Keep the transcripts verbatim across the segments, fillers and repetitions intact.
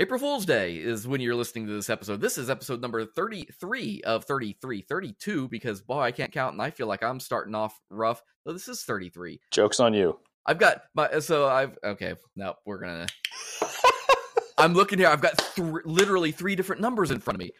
April Fool's Day is when you're listening to this episode. This is episode number thirty-three of thirty-three, thirty-two, because, boy, I can't count, and I feel like I'm starting off rough. So this is thirty-three. Joke's on you. I've got my, so I've, okay, no, we're going to, I'm looking here. I've got th- literally three different numbers in front of me.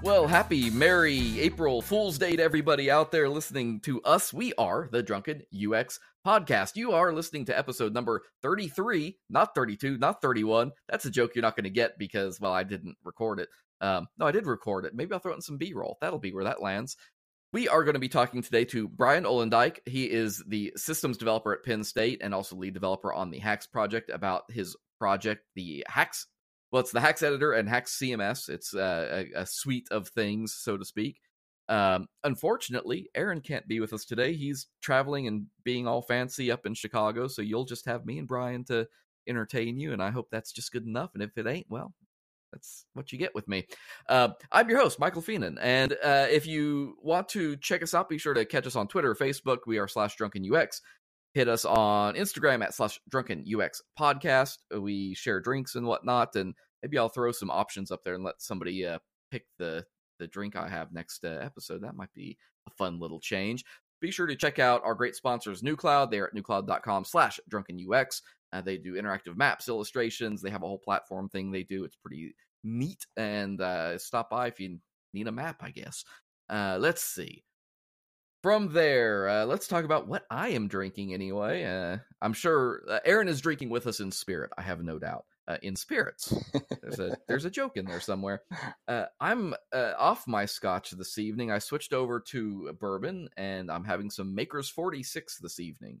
Well, happy, merry April Fool's Day to everybody out there listening to us. We are the Drunken U X Podcast. You are listening to episode number thirty-three, not thirty-two, not thirty-one. That's a joke you're not going to get because, well, I didn't record it. Um, no, I did record it. Maybe I'll throw in some B-roll. That'll be where that lands. We are going to be talking today to Brian Ollendyke. He is the systems developer at Penn State and also lead developer on the HAX project about his project, the HAX. Well, it's the HAX Editor and HAX C M S. It's uh, a, a suite of things, so to speak. Um, unfortunately, Aaron can't be with us today. He's traveling and being all fancy up in Chicago, so you'll just have me and Brian to entertain you, and I hope that's just good enough. And if it ain't, well, that's what you get with me. Uh, I'm your host, Michael Feenan, and uh, if you want to check us out, be sure to catch us on Twitter, Facebook. We are slash Drunken U X. Hit us on Instagram at slash Drunken U X Podcast. We share drinks and whatnot, and maybe I'll throw some options up there and let somebody uh, pick the, the drink I have next uh, episode. That might be a fun little change. Be sure to check out our great sponsors, NewCloud. They are at newcloud.com slash Drunken U X. Uh, they do interactive maps, illustrations. They have a whole platform thing they do. It's pretty neat, and uh, stop by if you need a map, I guess. Uh, let's see. From there, uh, let's talk about what I am drinking anyway. Uh, I'm sure uh, Aaron is drinking with us in spirit. I have no doubt uh, in spirits. There's a there's a joke in there somewhere. Uh, I'm uh, off my scotch this evening. I switched over to bourbon, and I'm having some Maker's forty-six this evening.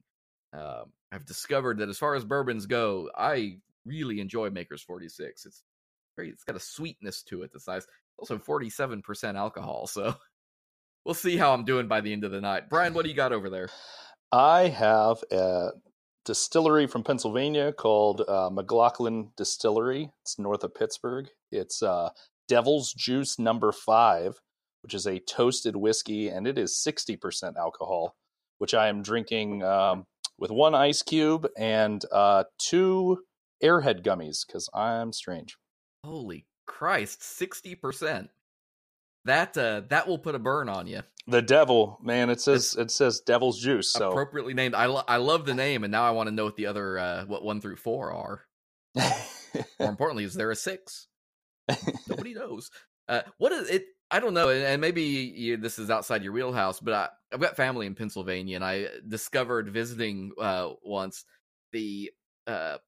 Uh, I've discovered that as far as bourbons go, I really enjoy Maker's forty-six. It's very, it's got a sweetness to it that's nice. Also forty-seven percent alcohol, so... We'll see how I'm doing by the end of the night. Brian, what do you got over there? I have a distillery from Pennsylvania called uh, McLaughlin Distillery. It's north of Pittsburgh. It's uh, Devil's Juice Number Five, which is a toasted whiskey, and it is sixty percent alcohol, which I am drinking um, with one ice cube and uh, two Airhead gummies because I'm strange. Holy Christ, sixty percent. That uh, that will put a burn on you. The devil, man. It says it's it says Devil's Juice. So appropriately named. I lo- I love the name, and now I want to know what the other uh, what one through four are. More importantly, is there a six? Nobody knows. Uh, what is it? I don't know. And maybe you, this is outside your wheelhouse, but I, I've got family in Pennsylvania, and I discovered visiting uh, once the uh,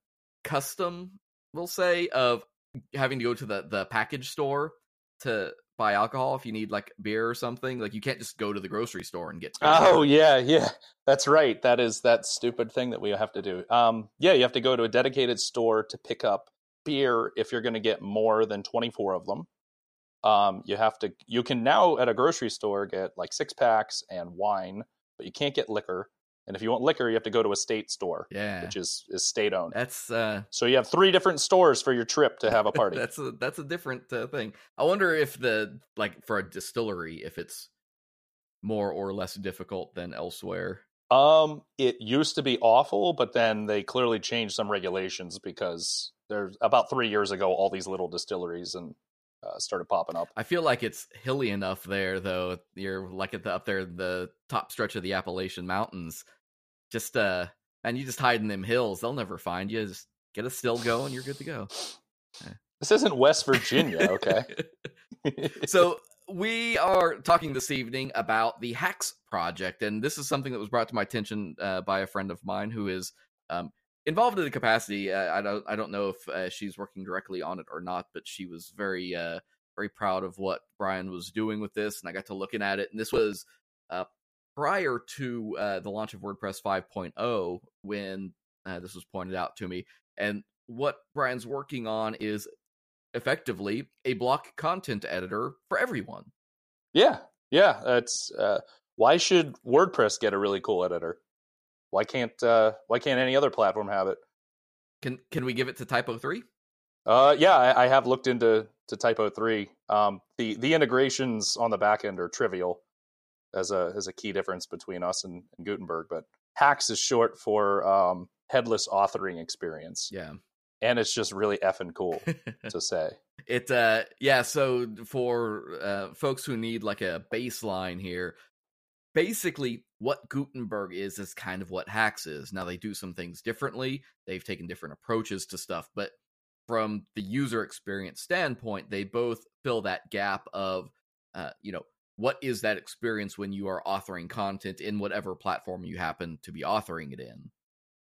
custom, we'll say, of having to go to the the package store to buy alcohol if you need like beer or something. Like you can't just go to the grocery store and get beer. Oh yeah, yeah, that's right. That is that stupid thing that we have to do. Um, yeah, you have to go to a dedicated store to pick up beer if you're going to get more than twenty-four of them. Um, you have to. You can now at a grocery store get like six packs and wine, but you can't get liquor. And if you want liquor, you have to go to a state store, yeah, which is, is state owned. That's uh, so you have three different stores for your trip to have a party. That's a that's a different uh, thing. I wonder if the like for a distillery, if it's more or less difficult than elsewhere. Um, it used to be awful, but then they clearly changed some regulations because there's about three years ago, all these little distilleries and uh, started popping up. I feel like it's hilly enough there, though. You're like at the, up there, the top stretch of the Appalachian Mountains. Just, uh, and you just hide in them hills. They'll never find you. Just get a still going. You're good to go. This isn't West Virginia, okay? So we are talking this evening about the HAX project. And this is something that was brought to my attention uh, by a friend of mine who is um, involved in the capacity. Uh, I don't I don't know if uh, she's working directly on it or not, but she was very, uh, very proud of what Brian was doing with this. And I got to looking at it. And this was... Uh, prior to uh, the launch of WordPress five point oh, when uh, this was pointed out to me. And what Brian's working on is effectively a block content editor for everyone. Yeah, yeah. It's, uh, why should WordPress get a really cool editor? Why can't uh, why can't any other platform have it? Can can we give it to Typo three? Uh, yeah, I, I have looked into to Typo three. Um, the the integrations on the back end are trivial, as a as a key difference between us and, and Gutenberg. But HAX is short for um, headless authoring experience. Yeah. And it's just really effing cool to say. It, uh, yeah, so for uh, folks who need like a baseline here, basically what Gutenberg is is kind of what HAX is. Now, they do some things differently. They've taken different approaches to stuff. But from the user experience standpoint, they both fill that gap of, uh, you know, what is that experience when you are authoring content in whatever platform you happen to be authoring it in.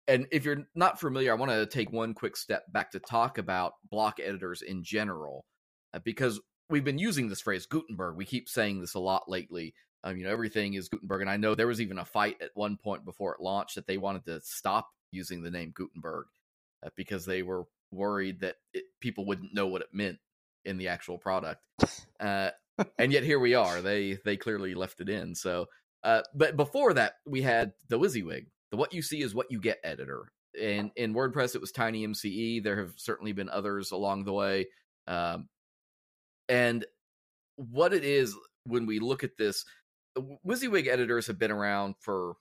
And if you're not familiar, I want to take one quick step back to talk about block editors in general, uh, because we've been using this phrase Gutenberg. We keep saying this a lot lately. Um, you know, everything is Gutenberg. And I know there was even a fight at one point before it launched that they wanted to stop using the name Gutenberg uh, because they were worried that it, people wouldn't know what it meant in the actual product. Uh, and yet here we are. They they clearly left it in. So, uh, but before that, we had the WYSIWYG. The what you see is what you get editor. And in WordPress, it was TinyMCE. There have certainly been others along the way. Um, and what it is, when we look at this, WYSIWYG editors have been around for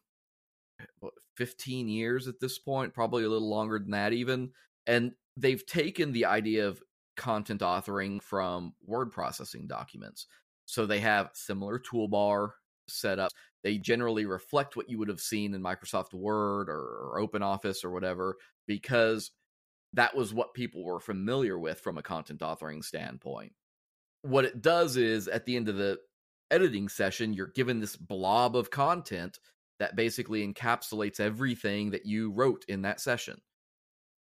what, fifteen years at this point, probably a little longer than that even. And they've taken the idea of content authoring from word processing documents. So they have similar toolbar setup. They generally reflect what you would have seen in Microsoft Word or, or OpenOffice or whatever, because that was what people were familiar with from a content authoring standpoint. What it does is at the end of the editing session, you're given this blob of content that basically encapsulates everything that you wrote in that session.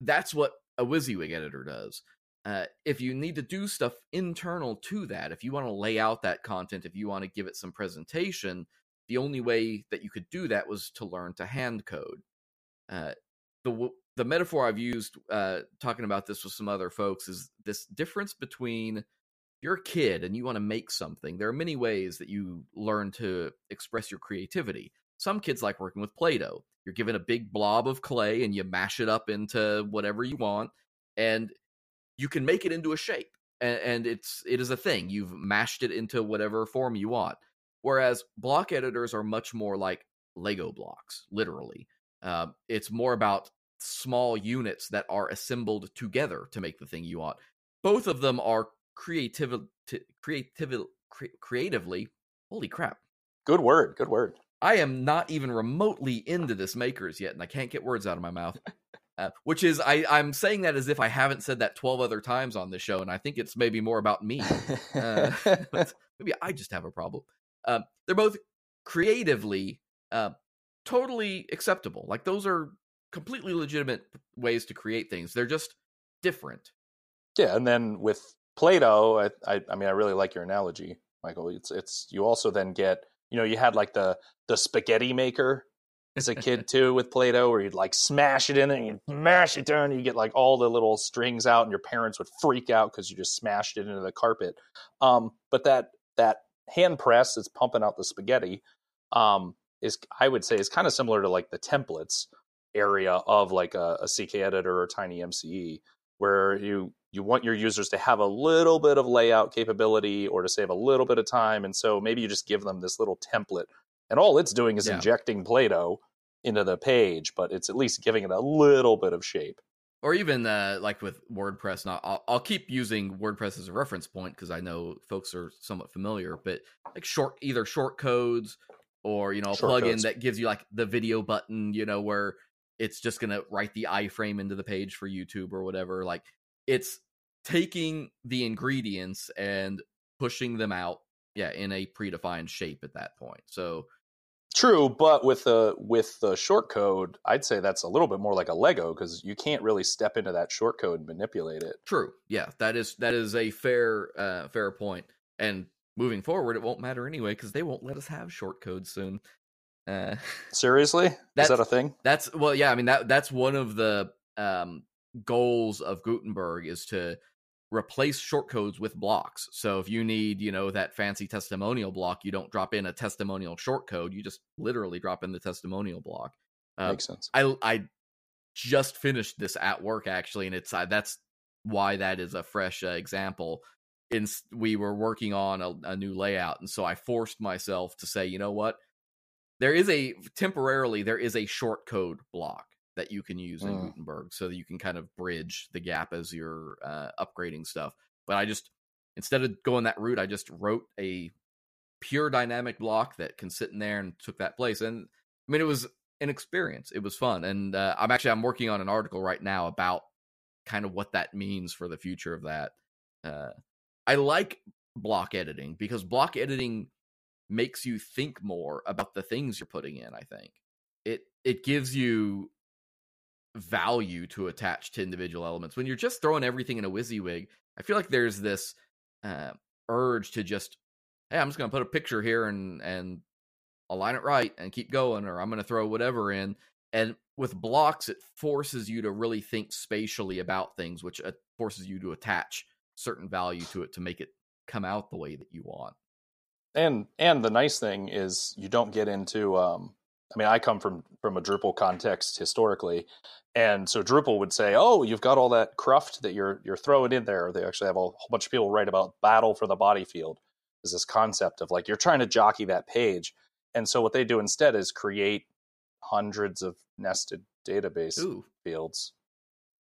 That's what a WYSIWYG editor does. Uh, if you need to do stuff internal to that, if you want to lay out that content, if you want to give it some presentation, the only way that you could do that was to learn to hand code. Uh, the the metaphor I've used uh, talking about this with some other folks is this difference between you're a kid and you want to make something. There are many ways that you learn to express your creativity. Some kids like working with Play-Doh. You're given a big blob of clay and you mash it up into whatever you want, and you can make it into a shape, and it's it is a thing. You've mashed it into whatever form you want. Whereas block editors are much more like Lego blocks, literally. Uh, it's more about small units that are assembled together to make the thing you want. Both of them are creativ- t- creativ- cre- creatively. Holy crap! Good word. Good word. I am not even remotely into this Makers yet, and I can't get words out of my mouth. Uh, which is, I, I'm saying that as if I haven't said that twelve other times on this show, and I think it's maybe more about me. Uh, maybe I just have a problem. Uh, they're both creatively uh, totally acceptable. Like, those are completely legitimate ways to create things. They're just different. Yeah, and then with Play-Doh, I, I, I mean, I really like your analogy, Michael. It's, it's you also then get, you know, you had like the the spaghetti maker as a kid too with Play-Doh, where you'd like smash it in and you'd mash it down and you get like all the little strings out and your parents would freak out because you just smashed it into the carpet. Um, but that that hand press that's pumping out the spaghetti um, is, I would say, is kind of similar to like the templates area of like a, a C K Editor or TinyMCE, where you you want your users to have a little bit of layout capability or to save a little bit of time. And so maybe you just give them this little template. And all it's doing is yeah. injecting Play-Doh into the page, but it's at least giving it a little bit of shape. Or even uh, like with WordPress, now I'll, I'll keep using WordPress as a reference point because I know folks are somewhat familiar, but like short, either short codes or, you know, a short plugin codes. That gives you like the video button, you know, where it's just going to write the iframe into the page for YouTube or whatever. Like, it's taking the ingredients and pushing them out, yeah, in a predefined shape at that point. So. True, but with the with the short code, I'd say that's a little bit more like a Lego because you can't really step into that short code and manipulate it. True, yeah, that is that is a fair uh, fair point. And moving forward, it won't matter anyway because they won't let us have short code soon. Uh, Seriously, is that a thing? That's well, yeah. I mean that that's one of the um, goals of Gutenberg is to replace short codes with blocks. So if you need, you know, that fancy testimonial block, you don't drop in a testimonial short code. You just literally drop in the testimonial block. Uh, Makes sense. I I just finished this at work actually, and it's uh, that's why that is a fresh uh, example. In, we were working on a, a new layout, and so I forced myself to say, you know what? There is a temporarily there is a short code block that you can use in mm. Gutenberg, so that you can kind of bridge the gap as you're uh, upgrading stuff. But I just, instead of going that route, I just wrote a pure dynamic block that can sit in there and took that place. And I mean, it was an experience. It was fun. And uh, I'm actually, I'm working on an article right now about kind of what that means for the future of that. Uh, I like block editing because block editing makes you think more about the things you're putting in. I think it, it gives you value to attach to individual elements. When you're just throwing everything in a WYSIWYG, I feel like there's this uh, urge to just, hey, I'm just going to put a picture here and, and align it right and keep going, or I'm going to throw whatever in. And with blocks, it forces you to really think spatially about things, which forces you to attach certain value to it to make it come out the way that you want. And and the nice thing is you don't get into, um, I mean, I come from, from a Drupal context historically. And so Drupal would say, oh, you've got all that cruft that you're you're throwing in there. They actually have a whole bunch of people write about battle for the body field. Is this concept of like you're trying to jockey that page. And so what they do instead is create hundreds of nested database Ooh. fields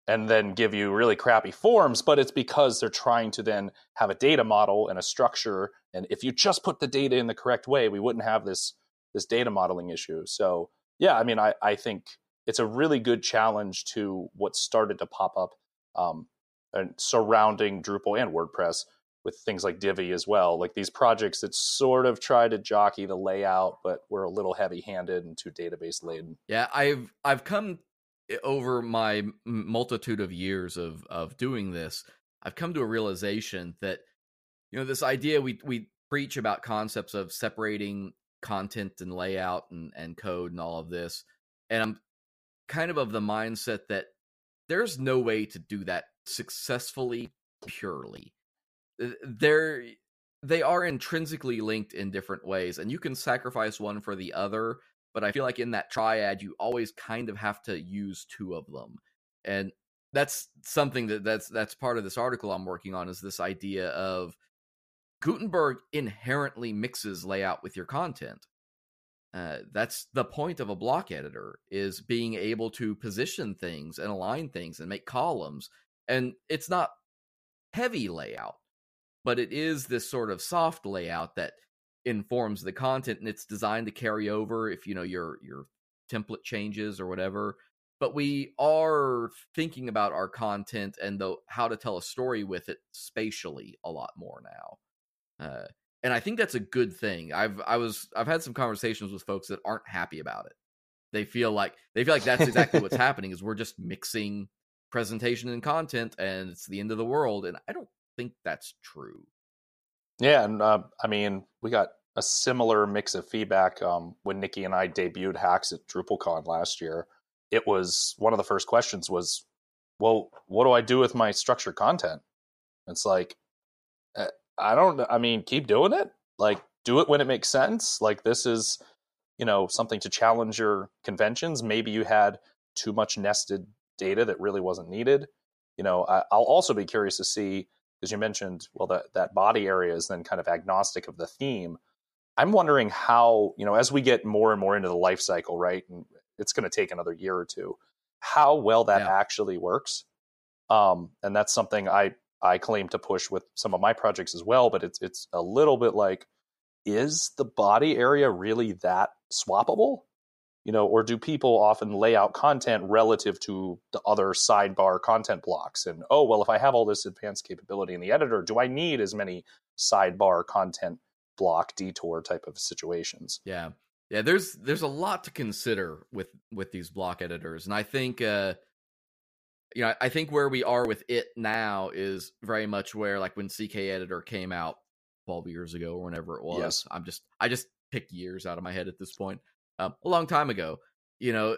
and then give you really crappy forms. But it's because they're trying to then have a data model and a structure. And if you just put the data in the correct way, we wouldn't have this this data modeling issue. So, yeah, I mean, I, I think it's a really good challenge to what started to pop up um, and surrounding Drupal and WordPress, with things like Divi as well, like these projects that sort of try to jockey the layout, but we're a little heavy-handed and too database-laden. Yeah, I've I've come over my multitude of years of of doing this. I've come to a realization that, you know, this idea we we preach about concepts of separating content and layout and and code and all of this, and I'm kind of of the mindset that there's no way to do that successfully purely. They're, they are intrinsically linked in different ways, and you can sacrifice one for the other, but I feel like in that triad, you always kind of have to use two of them. And that's something that that's, that's part of this article I'm working on, is this idea of Gutenberg inherently mixes layout with your content. Uh, that's the point of a block editor, is being able to position things and align things and make columns. And it's not heavy layout, but it is this sort of soft layout that informs the content, and it's designed to carry over if, you know, your your template changes or whatever. But we are thinking about our content and the, how to tell a story with it spatially a lot more now, uh, and I think that's a good thing. I've I was I've had some conversations with folks that aren't happy about it. They feel like they feel like that's exactly what's happening, is we're just mixing presentation and content, and it's the end of the world. And I don't think that's true. Yeah, and uh, I mean, we got a similar mix of feedback um, when Nikki and I debuted HAX at DrupalCon last year. It was one of the first questions was, "Well, what do I do with my structured content?" It's like, I don't. I mean, keep doing it. Like, do it when it makes sense. Like, this is, you know, something to challenge your conventions. Maybe you had too much nested data that really wasn't needed. You know, I, I'll also be curious to see. As you mentioned, well, that, that body area is then kind of agnostic of the theme. I'm wondering how, you know, as we get more and more into the life cycle, right? And it's going to take another year or two, how well that yeah. actually works. Um, and that's something I, I claim to push with some of my projects as well, but it's, it's a little bit like, is the body area really that swappable? You know, or do people often lay out content relative to the other sidebar content blocks? And, oh, well, if I have all this advanced capability in the editor, do I need as many sidebar content block detour type of situations? Yeah. Yeah, there's there's a lot to consider with, with these block editors. And I think, uh, you know, I think where we are with it now is very much where, like, when C K Editor came out twelve years ago or whenever it was. Yes. I'm just, I just pick years out of my head at this point. Um, a long time ago, you know,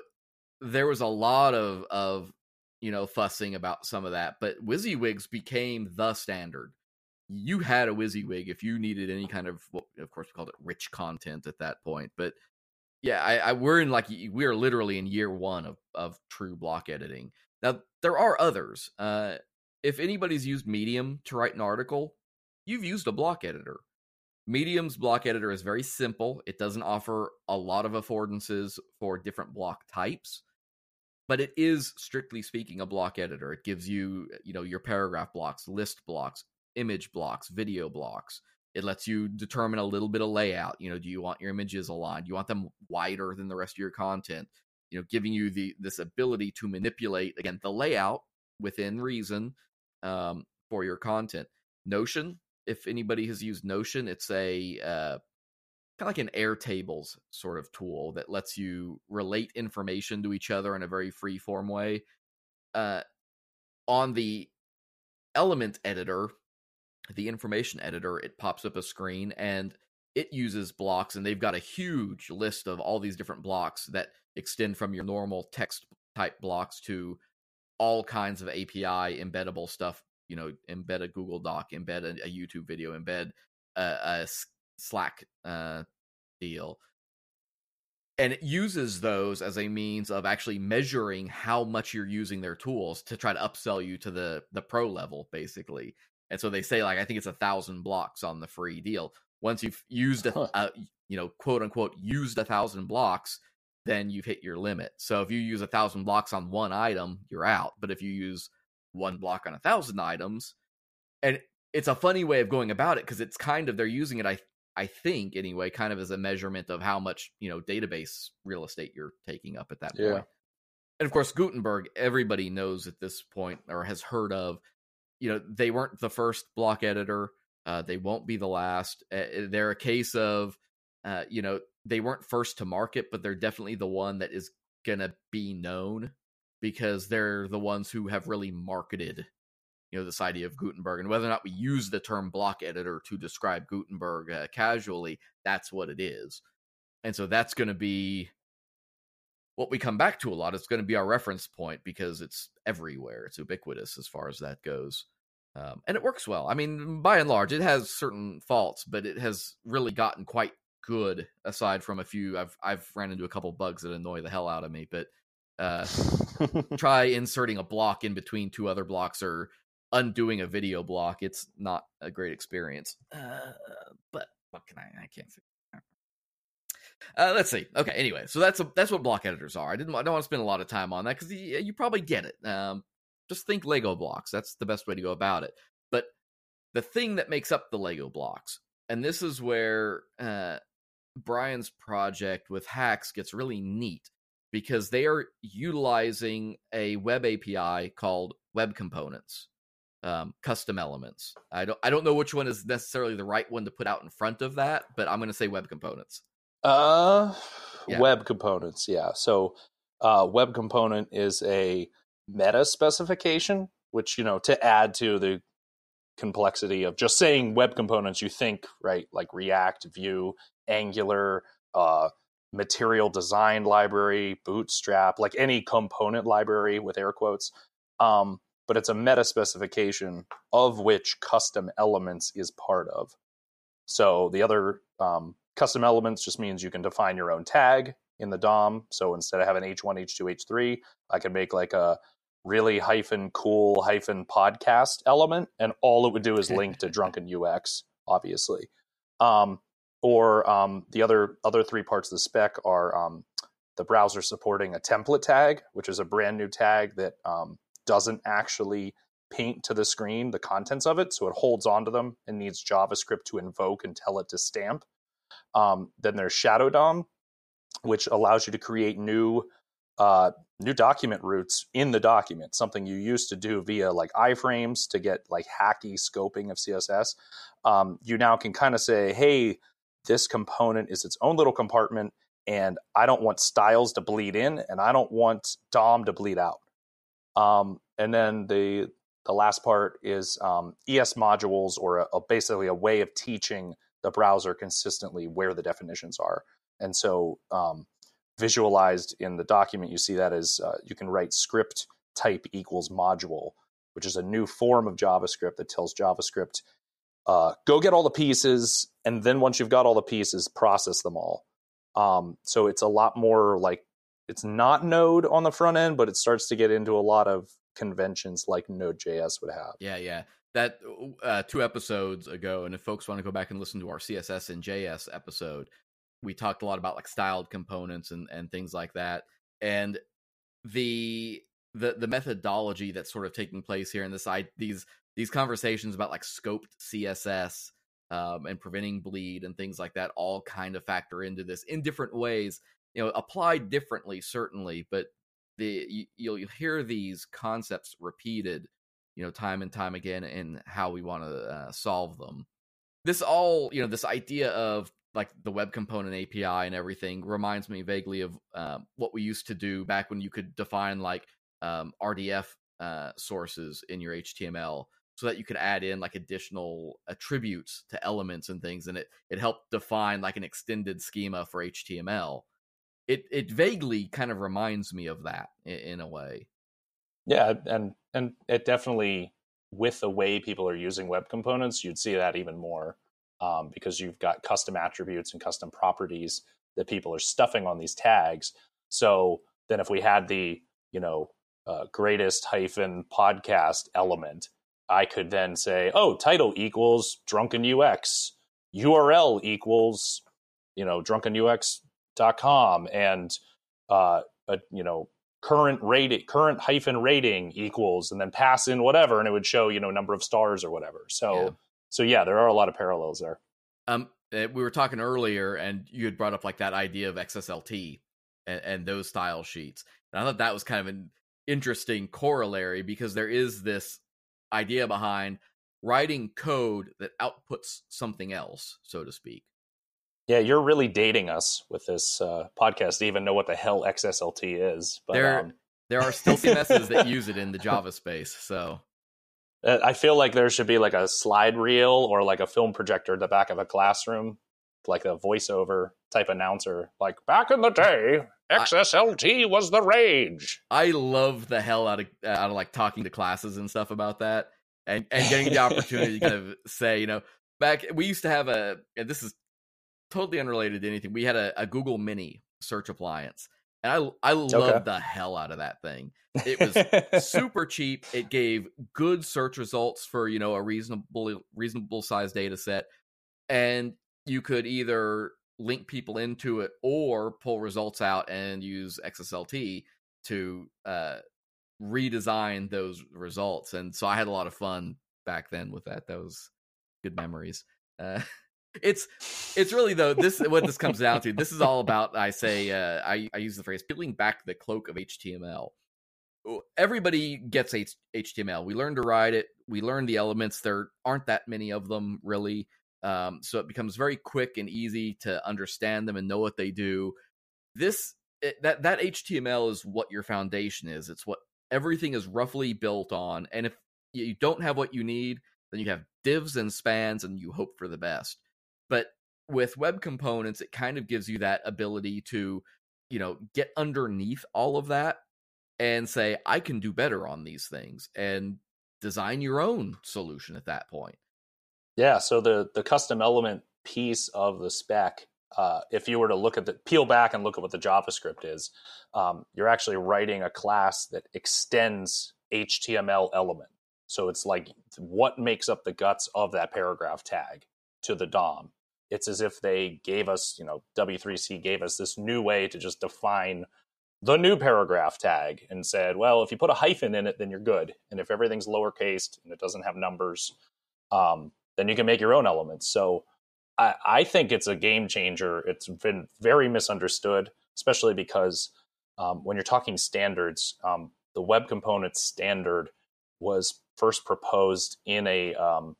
there was a lot of, of, you know, fussing about some of that, but WYSIWYGs became the standard. You had a WYSIWYG if you needed any kind of, well, of course, we called it rich content at that point, but Yeah, I, I we're in like we are literally in year one of, of true block editing. Now there are others. Uh, if anybody's used Medium to write an article, you've used a block editor. Medium's block editor is very simple. It doesn't offer a lot of affordances for different block types, but it is, strictly speaking, a block editor. It gives you, you know, your paragraph blocks, list blocks, image blocks, video blocks. It lets you determine a little bit of layout. You know, do you want your images aligned? Do you want them wider than the rest of your content? You know, giving you the this ability to manipulate, again, the layout within reason um, for your content. Notion, if anybody has used Notion, it's a uh, kind of like an Airtables sort of tool that lets you relate information to each other in a very free form way. Uh, on the element editor, the information editor, it pops up a screen and it uses blocks, and they've got a huge list of all these different blocks that extend from your normal text type blocks to all kinds of A P I embeddable stuff. You know, embed a Google Doc, embed a, a YouTube video, embed a, a Slack uh, deal. And it uses those as a means of actually measuring how much you're using their tools to try to upsell you to the, the pro level, basically. And so they say, like, I think it's a thousand blocks on the free deal. Once you've used, a, huh. uh, you know, quote unquote, used a thousand blocks, then you've hit your limit. So if you use a thousand blocks on one item, you're out. But if you use one block on a thousand items, and it's a funny way of going about it, because it's kind of, they're using it, I I think anyway, kind of as a measurement of how much, you know, database real estate you're taking up at that yeah. point. And of course, Gutenberg, everybody knows at this point, or has heard of. You know, they weren't the first block editor. Uh, they won't be the last. Uh, they're a case of, uh, you know, they weren't first to market, but they're definitely the one that is going to be known, because they're the ones who have really marketed, you know, this idea of Gutenberg. And whether or not we use the term block editor to describe Gutenberg uh, casually, that's what it is. And so that's going to be what we come back to a lot. It's going to be our reference point, because it's everywhere. It's ubiquitous as far as that goes. Um, and it works well. I mean, by and large, it has certain faults, but it has really gotten quite good, aside from a few. I've I've ran into a couple bugs that annoy the hell out of me, but uh, try inserting a block in between two other blocks or undoing a video block. It's not a great experience. Uh, but what can I, I can't see. Uh, let's see. Okay. Anyway, so that's a, that's what block editors are. I didn't I don't want to spend a lot of time on that, because you, you probably get it. Um, just think Lego blocks. That's the best way to go about it. But the thing that makes up the Lego blocks, and this is where uh, Brian's project with HAX gets really neat, because they are utilizing a web A P I called Web Components, um, custom elements. I don't I don't know which one is necessarily the right one to put out in front of that, but I'm going to say Web Components. Uh, yeah. Web components, yeah. So, uh, web component is a meta specification, which, you know, to add to the complexity of just saying web components, you think, right, like React, Vue, Angular, uh, Material Design library, Bootstrap, like any component library with air quotes. Um, but it's a meta specification of which custom elements is part of. So the other, um, custom elements just means you can define your own tag in the D O M. So instead of having H one, H two, H three, I can make like a really hyphen cool hyphen podcast element, and all it would do is link to Drunken U X, obviously. Um, or um, the other other three parts of the spec are um, the browser supporting a template tag, which is a brand new tag that um, doesn't actually paint to the screen the contents of it. So it holds onto them and needs JavaScript to invoke and tell it to stamp. Um, then there's Shadow D O M, which allows you to create new uh, new document roots in the document, something you used to do via like iframes to get like hacky scoping of C S S. Um, you now can kind of say, hey, this component is its own little compartment, and I don't want styles to bleed in, and I don't want D O M to bleed out. Um, and then the the last part is um, E S modules, or a, a basically a way of teaching the browser consistently where the definitions are. And so um, visualized in the document, you see that as uh, you can write script type equals module, which is a new form of JavaScript that tells JavaScript, uh, go get all the pieces. And then once you've got all the pieces, process them all. Um, so it's a lot more like, it's not Node on the front end, but it starts to get into a lot of conventions like Node.js would have. Yeah, yeah. That uh, two episodes ago, and if folks want to go back and listen to our C S S and J S episode, we talked a lot about like styled components and, and things like that. And the the the methodology that's sort of taking place here, and this I, these these conversations about like scoped C S S um, and preventing bleed and things like that all kind of factor into this in different ways, you know, applied differently certainly, but the you, you'll, you'll hear these concepts repeated, you know, time and time again, and how we want to uh, solve them. This all, you know, this idea of like the web component A P I and everything reminds me vaguely of um, what we used to do back when you could define like um, R D F uh, sources in your H T M L so that you could add in like additional attributes to elements and things. And it, it helped define like an extended schema for H T M L. It, it vaguely kind of reminds me of that in, in a way. Yeah, and and it definitely, with the way people are using web components, you'd see that even more um, because you've got custom attributes and custom properties that people are stuffing on these tags. So then if we had the, you know, uh, greatest hyphen podcast element, I could then say, oh, title equals Drunken U X, U R L equals, you know, drunken U X dot com, and, uh, uh, you know, current rating, current hyphen rating equals, and then pass in whatever, and it would show, you know, number of stars or whatever. So, yeah. so yeah, there are a lot of parallels there. Um, we were talking earlier, and you had brought up like that idea of X S L T and, and those style sheets. And I thought that was kind of an interesting corollary, because there is this idea behind writing code that outputs something else, so to speak. Yeah, you're really dating us with this uh, podcast to even know what the hell X S L T is. But there, um, there are still C M Ss that use it in the Java space. So I feel like there should be like a slide reel or like a film projector at the back of a classroom, like a voiceover type announcer. Like, back in the day, X S L T I, was the rage. I love the hell out of uh, out of like talking to classes and stuff about that, and and getting the opportunity to kind of say, you know, back we used to have a and this is. Totally unrelated to anything. We had a, a Google Mini search appliance, and I I loved okay. the hell out of that thing. It was super cheap. It gave good search results for, you know, a reasonable reasonable size data set, and you could either link people into it or pull results out and use X S L T to uh, redesign those results. And so I had a lot of fun back then with that. That was good memories. Uh, It's it's really, though, this what this comes down to. This is all about, I say, uh, I, I use the phrase, peeling back the cloak of H T M L. Everybody gets H- HTML. We learn to write it. We learn the elements. There aren't that many of them, really. Um, so it becomes very quick and easy to understand them and know what they do. This it, that that H T M L is what your foundation is. It's what everything is roughly built on. And if you don't have what you need, then you have divs and spans, and you hope for the best. But with web components, it kind of gives you that ability to, you know, get underneath all of that and say, I can do better on these things, and design your own solution at that point. Yeah. So the, the custom element piece of the spec, uh, if you were to look at the peel back and look at what the JavaScript is, um, you're actually writing a class that extends H T M L element. So it's like what makes up the guts of that paragraph tag to the D O M. It's as if they gave us, you know, W three C gave us this new way to just define the new paragraph tag and said, well, if you put a hyphen in it, then you're good. And if everything's lowercase and it doesn't have numbers, um, then you can make your own elements. So I, I think it's a game changer. It's been very misunderstood, especially because um, when you're talking standards, um, the web component standard was first proposed in a, um,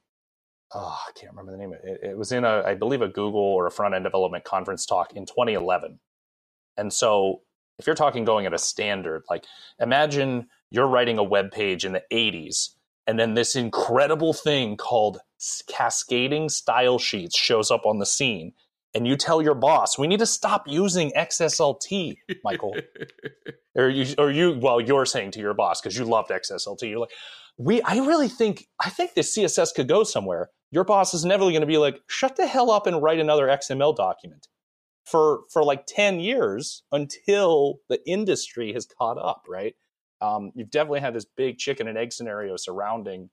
oh, I can't remember the name of it. It was in a, I believe, a Google or a front-end development conference talk in twenty eleven. And so if you're talking going at a standard, like imagine you're writing a web page in the eighties, and then this incredible thing called cascading style sheets shows up on the scene, and you tell your boss, we need to stop using X S L T, Michael. or you, or you, well, you're saying to your boss, because you loved X S L T, you're like, we, I really think, I think this C S S could go somewhere. Your boss is never going to be like, shut the hell up and write another X M L document. for for like ten years until the industry has caught up, right? Um, you've definitely had this big chicken and egg scenario surrounding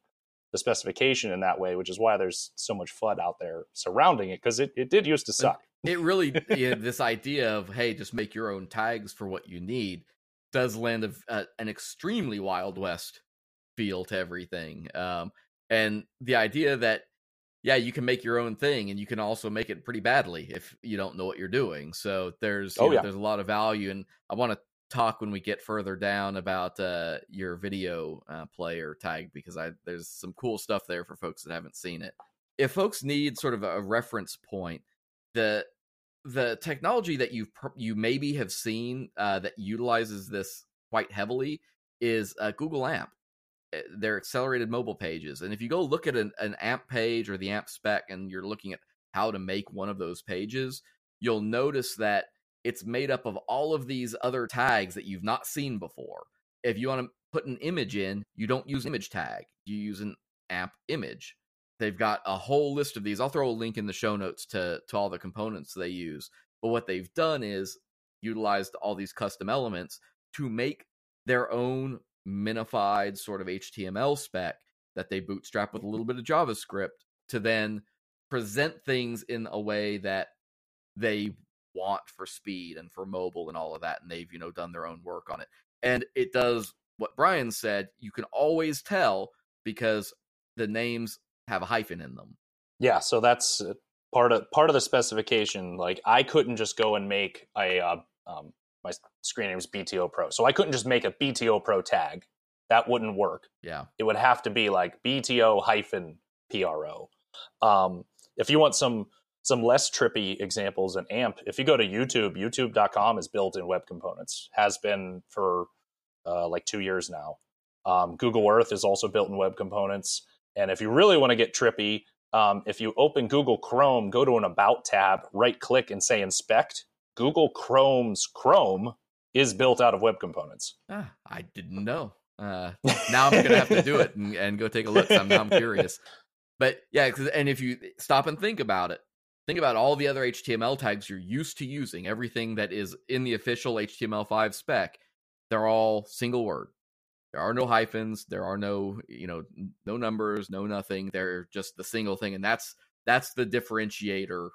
the specification in that way, which is why there's so much FUD out there surrounding it, because it, it did used to suck. It really, yeah, this idea of, hey, just make your own tags for what you need does lend a, a, an extremely Wild West feel to everything. Um, and the idea that, yeah, you can make your own thing and you can also make it pretty badly if you don't know what you're doing. So there's, oh, you know, yeah. there's a lot of value. And I want to talk when we get further down about uh, your video uh, player tag, because I, there's some cool stuff there for folks that haven't seen it. If folks need sort of a reference point, the the technology that you you maybe have seen uh, that utilizes this quite heavily is uh, Google AMP, their accelerated mobile pages. And if you go look at an, an AMP page or the AMP spec, and you're looking at how to make one of those pages, you'll notice that it's made up of all of these other tags that you've not seen before. If you want to put an image in, you don't use an image tag. You use an AMP image. They've got a whole list of these. I'll throw a link in the show notes to, to all the components they use. But what they've done is utilized all these custom elements to make their own minified sort of H T M L spec that they bootstrap with a little bit of JavaScript to then present things in a way that they want for speed and for mobile and all of that. And they've, you know, done their own work on it. And it does what Brian said. You can always tell because the names have a hyphen in them. Yeah, so that's part of part of the specification. Like, I couldn't just go and make a uh, um, my screen name is B T O Pro, so I couldn't just make a B T O Pro tag. That wouldn't work. Yeah, it would have to be like B T O hyphen P R O. Um, if you want some some less trippy examples in AMP, if you go to YouTube, YouTube dot com is built in Web Components. Has been for uh, like two years now. Um, Google Earth is also built in Web Components. And if you really want to get trippy, um, if you open Google Chrome, go to an About tab, right-click, and say Inspect, Google Chrome's Chrome is built out of Web Components. Ah, I didn't know. Uh, now I'm going to have to do it and, and go take a look. So I'm, I'm curious. But yeah, and if you stop and think about it, think about all the other H T M L tags you're used to using, everything that is in the official H T M L five spec, they're all single word. There are no hyphens. There are no, you know, no numbers, no nothing. They're just the single thing. And that's that's the differentiator,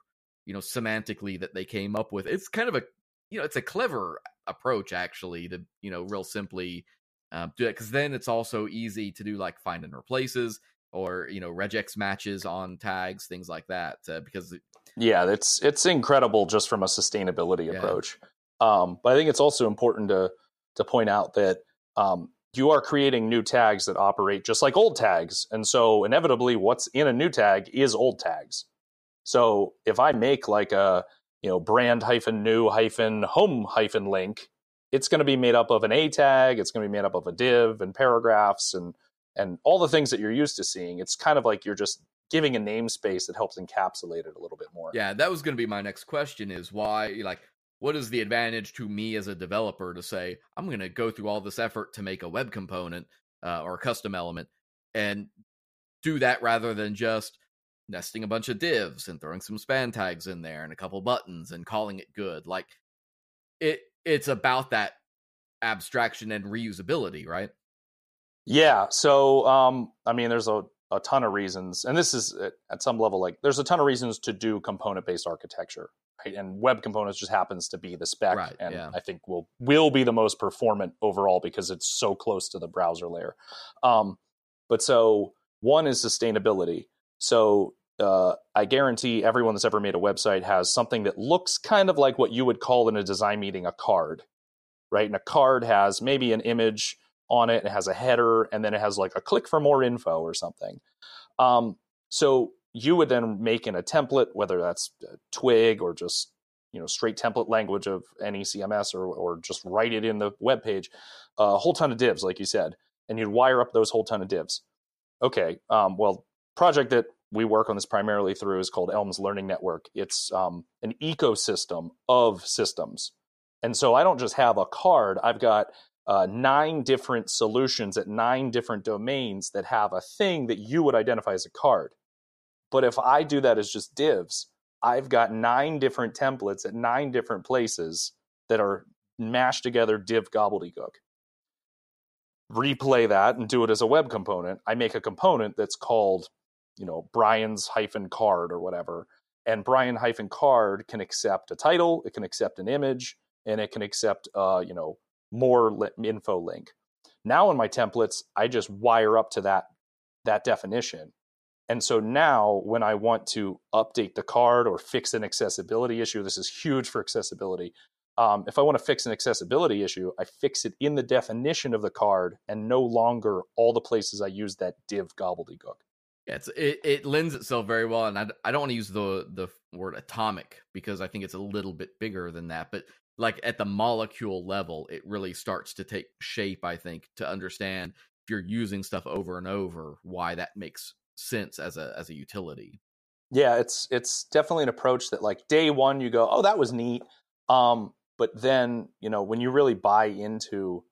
you know, semantically that they came up with. It's kind of a, you know, it's a clever approach, actually, to, you know, real simply uh, do it. Because then it's also easy to do like find and replaces or, you know, regex matches on tags, things like that. Uh, because. Yeah, it's it's incredible just from a sustainability yeah. approach. Um, but I think it's also important to to point out that um you are creating new tags that operate just like old tags. And so inevitably what's in a new tag is old tags. So if I make like a, you know, brand hyphen new hyphen home hyphen link, it's going to be made up of an A tag. It's going to be made up of a div and paragraphs and, and all the things that you're used to seeing. It's kind of like you're just giving a namespace that helps encapsulate it a little bit more. Yeah. That was going to be my next question is why, like, what is the advantage to me as a developer to say, I'm going to go through all this effort to make a web component uh, or a custom element and do that rather than just nesting a bunch of divs and throwing some span tags in there and a couple buttons and calling it good. Like it, it's about that abstraction and reusability, right? Yeah. So, um, I mean, there's a, a ton of reasons, and this is at some level, like there's a ton of reasons to do component-based architecture. And Web Components just happens to be the spec, right, and yeah. I think will will be the most performant overall because it's so close to the browser layer. Um, but so one is sustainability. So uh, I guarantee everyone that's ever made a website has something that looks kind of like what you would call in a design meeting a card, right? And a card has maybe an image on it, it has a header, and then it has like a click for more info or something. Um, so you would then make in a template, whether that's Twig or just, you know, straight template language of any C M S or or just write it in the web page, a whole ton of divs, like you said, and you'd wire up those whole ton of divs. Okay, um, well, project that we work on this primarily through is called Elms Learning Network. It's um, an ecosystem of systems. And so I don't just have a card. I've got uh, nine different solutions at nine different domains that have a thing that you would identify as a card. But if I do that as just divs, I've got nine different templates at nine different places that are mashed together div gobbledygook. Replay that and do it as a web component. I make a component that's called, you know, Brian's hyphen card or whatever. And Brian hyphen card can accept a title, it can accept an image, and it can accept, uh, you know, more li- info link. Now in my templates, I just wire up to that, that definition. And so now when I want to update the card or fix an accessibility issue, this is huge for accessibility. Um, if I want to fix an accessibility issue, I fix it in the definition of the card and no longer all the places I use that div gobbledygook. Yeah, it's, it, it lends itself very well. And I, I don't want to use the the word atomic because I think it's a little bit bigger than that. But like at the molecule level, it really starts to take shape, I think, to understand if you're using stuff over and over, why that makes sense as a as a utility. Yeah, it's it's definitely an approach that like day one you go, oh, that was neat. Um, but then, you know, when you really buy into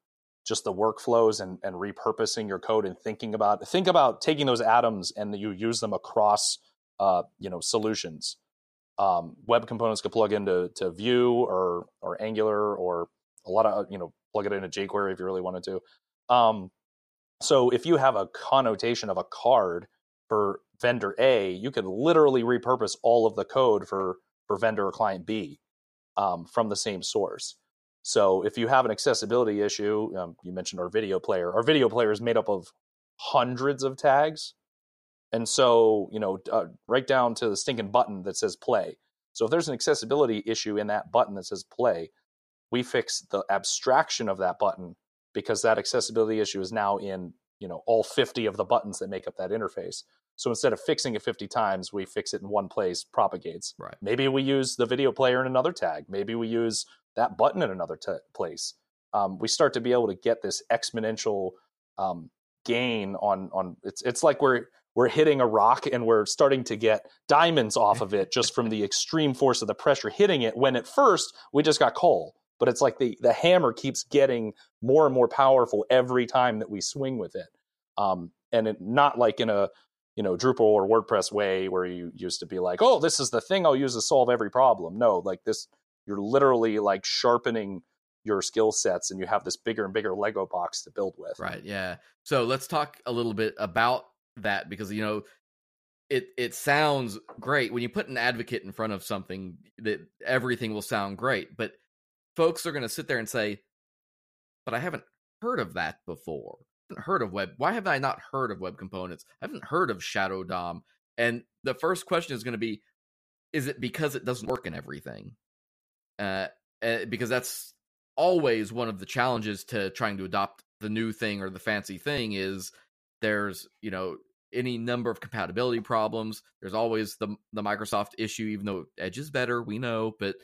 just the workflows and, and repurposing your code and thinking about, think about taking those atoms and you use them across, uh, you know, solutions. Um, web components could plug into to Vue or or Angular or a lot of, you know, plug it into jQuery if you really wanted to. Um, so if you have a connotation of a card for vendor A, you could literally repurpose all of the code for, for vendor or client B. Um, from the same source. So if you have an accessibility issue, um, you mentioned our video player. Our video player is made up of hundreds of tags. And so, you know, uh, right down to the stinking button that says play. So if there's an accessibility issue in that button that says play, we fix the abstraction of that button because that accessibility issue is now in, you know, all fifty of the buttons that make up that interface. So instead of fixing it fifty times, we fix it in one place, propagates. Right. Maybe we use the video player in another tag. Maybe we use that button in another t- place. Um, we start to be able to get this exponential um, gain on on. It's it's like we're we're hitting a rock and we're starting to get diamonds off of it just from the extreme force of the pressure hitting it. When at first we just got coal, but it's like the the hammer keeps getting more and more powerful every time that we swing with it. Um, and it, not like in a you know, Drupal or WordPress way where you used to be like, oh, this is the thing I'll use to solve every problem. No, like this, you're literally like sharpening your skill sets and you have this bigger and bigger Lego box to build with. Right. Yeah. So let's talk a little bit about that because, you know, it, it sounds great when you put an advocate in front of something that everything will sound great, but folks are going to sit there and say, but I haven't heard of that before. Heard of web? Why have I not heard of web components? I haven't heard of Shadow D O M. And the first question is going to be: is it because it doesn't work in everything? Uh, uh, because that's always one of the challenges to trying to adopt the new thing or the fancy thing. Is there's you know any number of compatibility problems. There's always the the Microsoft issue, even though Edge is better, we know, but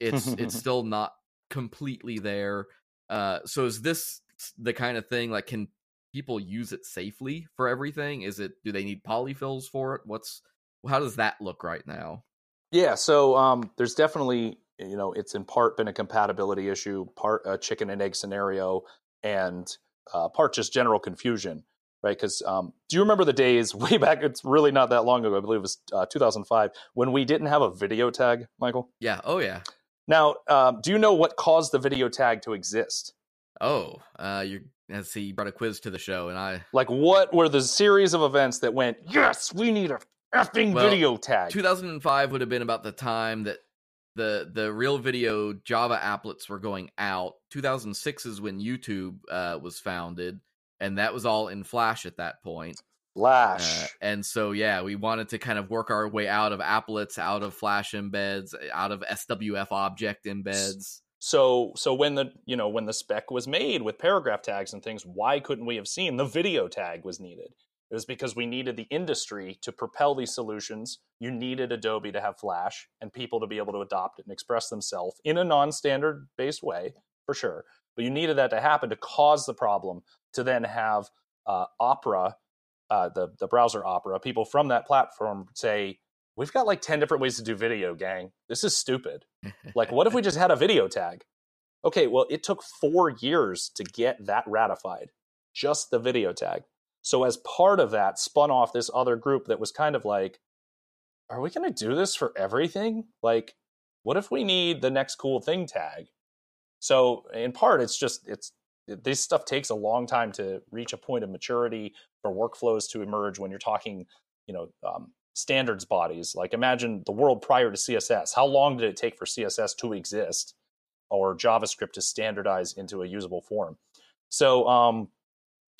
it's it's still not completely there. Uh, so is this the kind of thing like can people use it safely for everything? Is it, do they need polyfills for it? What's, how does that look right now? Yeah. So um, there's definitely, you know, it's in part been a compatibility issue, part a chicken and egg scenario, and uh, part just general confusion, right? Because um, do you remember the days way back? It's really not that long ago. I believe it was uh, two thousand five when we didn't have a video tag, Michael. Yeah. Oh yeah. Now, um, do you know what caused the video tag to exist? Oh, uh, you're, let's see, you brought a quiz to the show, and I... Like, what were the series of events that went, yes, we need a effing well, video tag? two thousand five would have been about the time that the the real video Java applets were going out. two thousand six is when YouTube uh, was founded, and that was all in Flash at that point. Flash. Uh, and so, yeah, we wanted to kind of work our way out of applets, out of Flash embeds, out of S W F object embeds. So so when the you know when the spec was made with paragraph tags and things, why couldn't we have seen the video tag was needed? It was because we needed the industry to propel these solutions. You needed Adobe to have Flash and people to be able to adopt it and express themselves in a non-standard based way, for sure. But you needed that to happen to cause the problem to then have uh, Opera, uh, the, the browser Opera, people from that platform say, we've got like ten different ways to do video, gang. This is stupid. Like, what if we just had a video tag? Okay, well, it took four years to get that ratified, just the video tag. So as part of that, spun off this other group that was kind of like, are we going to do this for everything? Like, what if we need the next cool thing tag? So in part, it's just, it's, this stuff takes a long time to reach a point of maturity for workflows to emerge when you're talking, you know, um, standards bodies. Like, imagine the world prior to C S S. How long did it take for C S S to exist or JavaScript to standardize into a usable form? So um,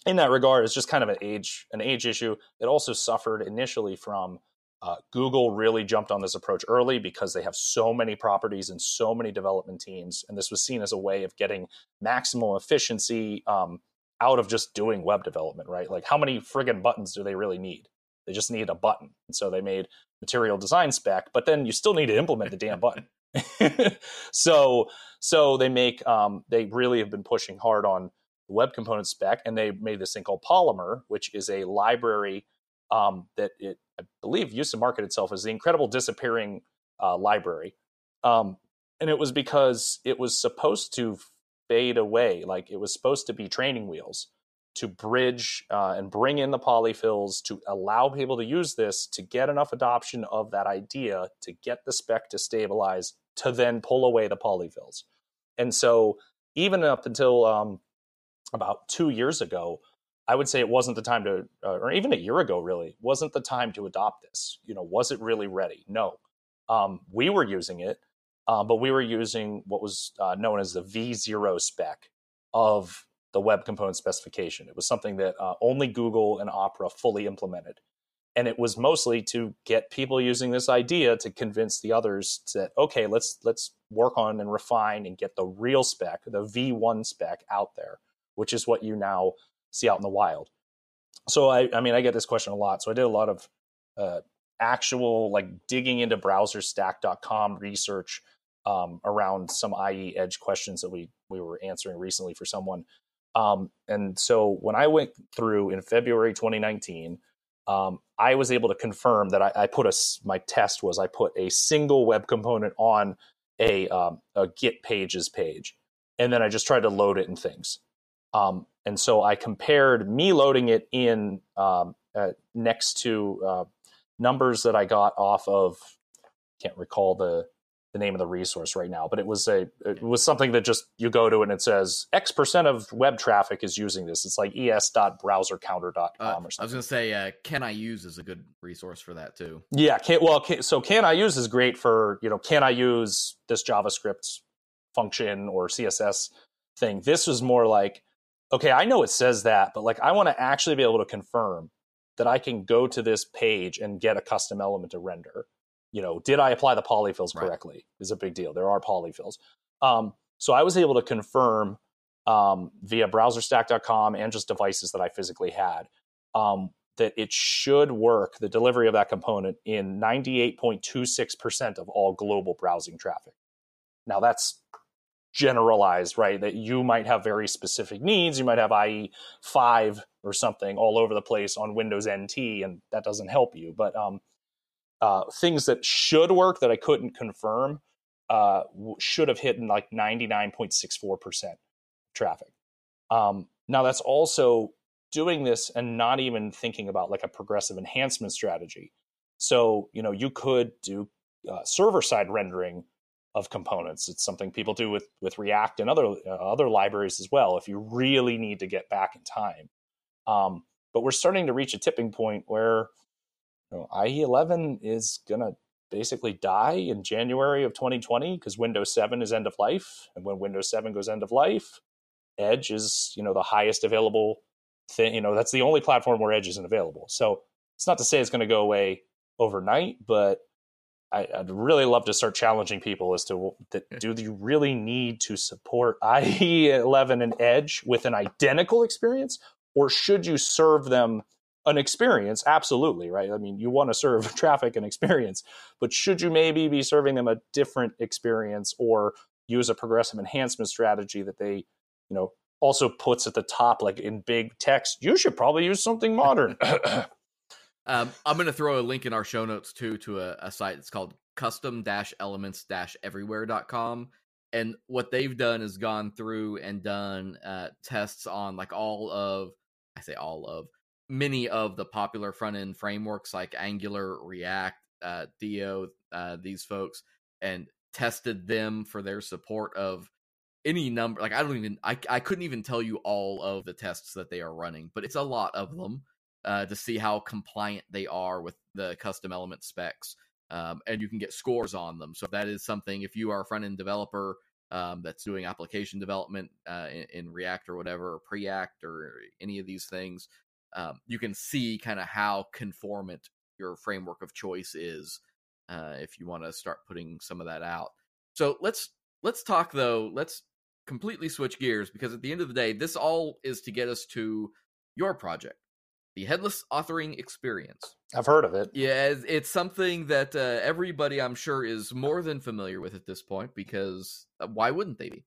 in that regard, it's just kind of an age, an age issue. It also suffered initially from uh, Google really jumped on this approach early because they have so many properties and so many development teams. And this was seen as a way of getting maximal efficiency um, out of just doing web development, right? Like, how many friggin' buttons do they really need? They just need a button. And so they made Material Design spec, but then you still need to implement the damn button. so so they make, um, they really have been pushing hard on the web component spec, and they made this thing called Polymer, which is a library um, that it, I believe used to market itself as the incredible disappearing uh, library. Um, and it was because it was supposed to fade away. Like, it was supposed to be training wheels to bridge uh, and bring in the polyfills to allow people to use this, to get enough adoption of that idea, to get the spec to stabilize, to then pull away the polyfills. And so even up until um, about two years ago, I would say it wasn't the time to, uh, or even a year ago, really, wasn't the time to adopt this. You know, was it really ready? No. Um, we were using it, uh, but we were using what was uh, known as the V zero spec of the web component specification. It was something that uh, only Google and Opera fully implemented. And it was mostly to get people using this idea to convince the others that, okay, let's let's work on and refine and get the real spec, the V one spec out there, which is what you now see out in the wild. So, I, I mean, I get this question a lot. So I did a lot of uh, actual, like, digging into browser stack dot com research um, around some I E Edge questions that we we were answering recently for someone. Um, and so when I went through in February twenty nineteen, um, I was able to confirm that I, I put a, my test was I put a single web component on a, um, a Git pages page. And then I just tried to load it in things. Um, and so I compared me loading it in um, uh, next to uh, numbers that I got off of, can't recall the the name of the resource right now, but it was a it was something that just you go to and it says X percent of web traffic is using this. It's like E S dot browser counter dot com uh, or something. I was going to say, uh, Can I Use is a good resource for that too. Yeah, can, well, can, so Can I Use is great for, you know, can I use this JavaScript function or C S S thing? This was more like, okay, I know it says that, but like I want to actually be able to confirm that I can go to this page and get a custom element to render. You know, did I apply the polyfills correctly? Right. Is a big deal. There are polyfills. Um, so I was able to confirm um, via browser stack dot com and just devices that I physically had um, that it should work, the delivery of that component, in ninety-eight point two six percent of all global browsing traffic. Now that's generalized, right? That you might have very specific needs. You might have I E five or something all over the place on Windows N T, and that doesn't help you. But um, uh, things that should work that I couldn't confirm uh, should have hit in like ninety-nine point six four percent traffic. Um, now that's also doing this and not even thinking about like a progressive enhancement strategy. So, you know, you could do uh, server-side rendering of components. It's something people do with with React and other uh, other libraries as well, if you really need to get back in time. Um, but we're starting to reach a tipping point where, you know, I E eleven is gonna basically die in January of twenty twenty because Windows seven is end of life, and when Windows seven goes end of life, Edge is, you know, the highest available thing. You know, that's the only platform where Edge isn't available. So it's not to say it's going to go away overnight, but I'd really love to start challenging people as to that, do you really need to support I E eleven and Edge with an identical experience, or should you serve them an experience? Absolutely, right? I mean, you want to serve traffic and experience, but should you maybe be serving them a different experience or use a progressive enhancement strategy that they, you know, also puts at the top, like in big text, you should probably use something modern. Um, I'm going to throw a link in our show notes too to a, a site that's called custom elements everywhere dot com, and what they've done is gone through and done uh, tests on like all of, I say all of, many of the popular front end frameworks like Angular, React, uh, Theo, uh, these folks, and tested them for their support of any number. Like, I don't even, I, I couldn't even tell you all of the tests that they are running, but it's a lot of them uh, to see how compliant they are with the custom element specs. Um, and you can get scores on them. So that is something, if you are a front-end developer um, that's doing application development uh, in, in React or whatever, or Preact or any of these things, um, you can see kind of how conformant your framework of choice is uh, if you want to start putting some of that out. So let's let's talk, though. Let's completely switch gears, because at the end of the day, this all is to get us to your project, the Headless Authoring Experience. I've heard of it. Yeah, it's something that uh, everybody, I'm sure, is more than familiar with at this point, because why wouldn't they be?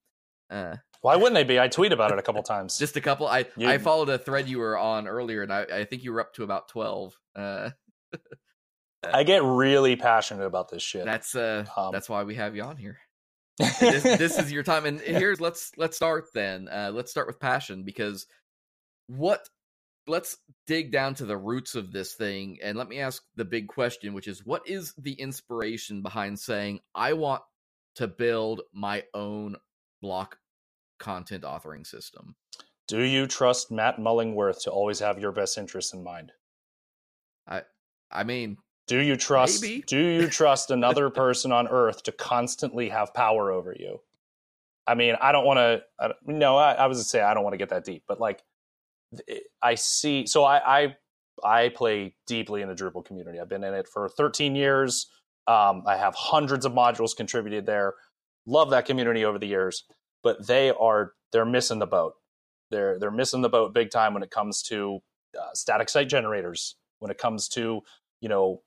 Uh, why wouldn't they be? I tweet about it a couple times. Just a couple. I, you... I followed a thread you were on earlier, and I, I think you were up to about twelve. Uh, I get really passionate about this shit. That's uh, um, that's why we have you on here. this, this is your time. And here's, let's, let's start then. Uh, let's start with passion, because what... Let's dig down to the roots of this thing, and let me ask the big question, which is, what is the inspiration behind saying, I want to build my own block content authoring system? Do you trust Matt Mullingworth to always have your best interests in mind? I I mean, do you trust maybe? do you trust another person on earth to constantly have power over you? I mean, I don't want to, no, I, I was going to say, I don't want to get that deep, but like, I see. So I, I I play deeply in the Drupal community. I've been in it for thirteen years. Um, I have hundreds of modules contributed there. Love that community over the years, but they are they're missing the boat. They're they're missing the boat big time when it comes to uh, static site generators. When it comes to you know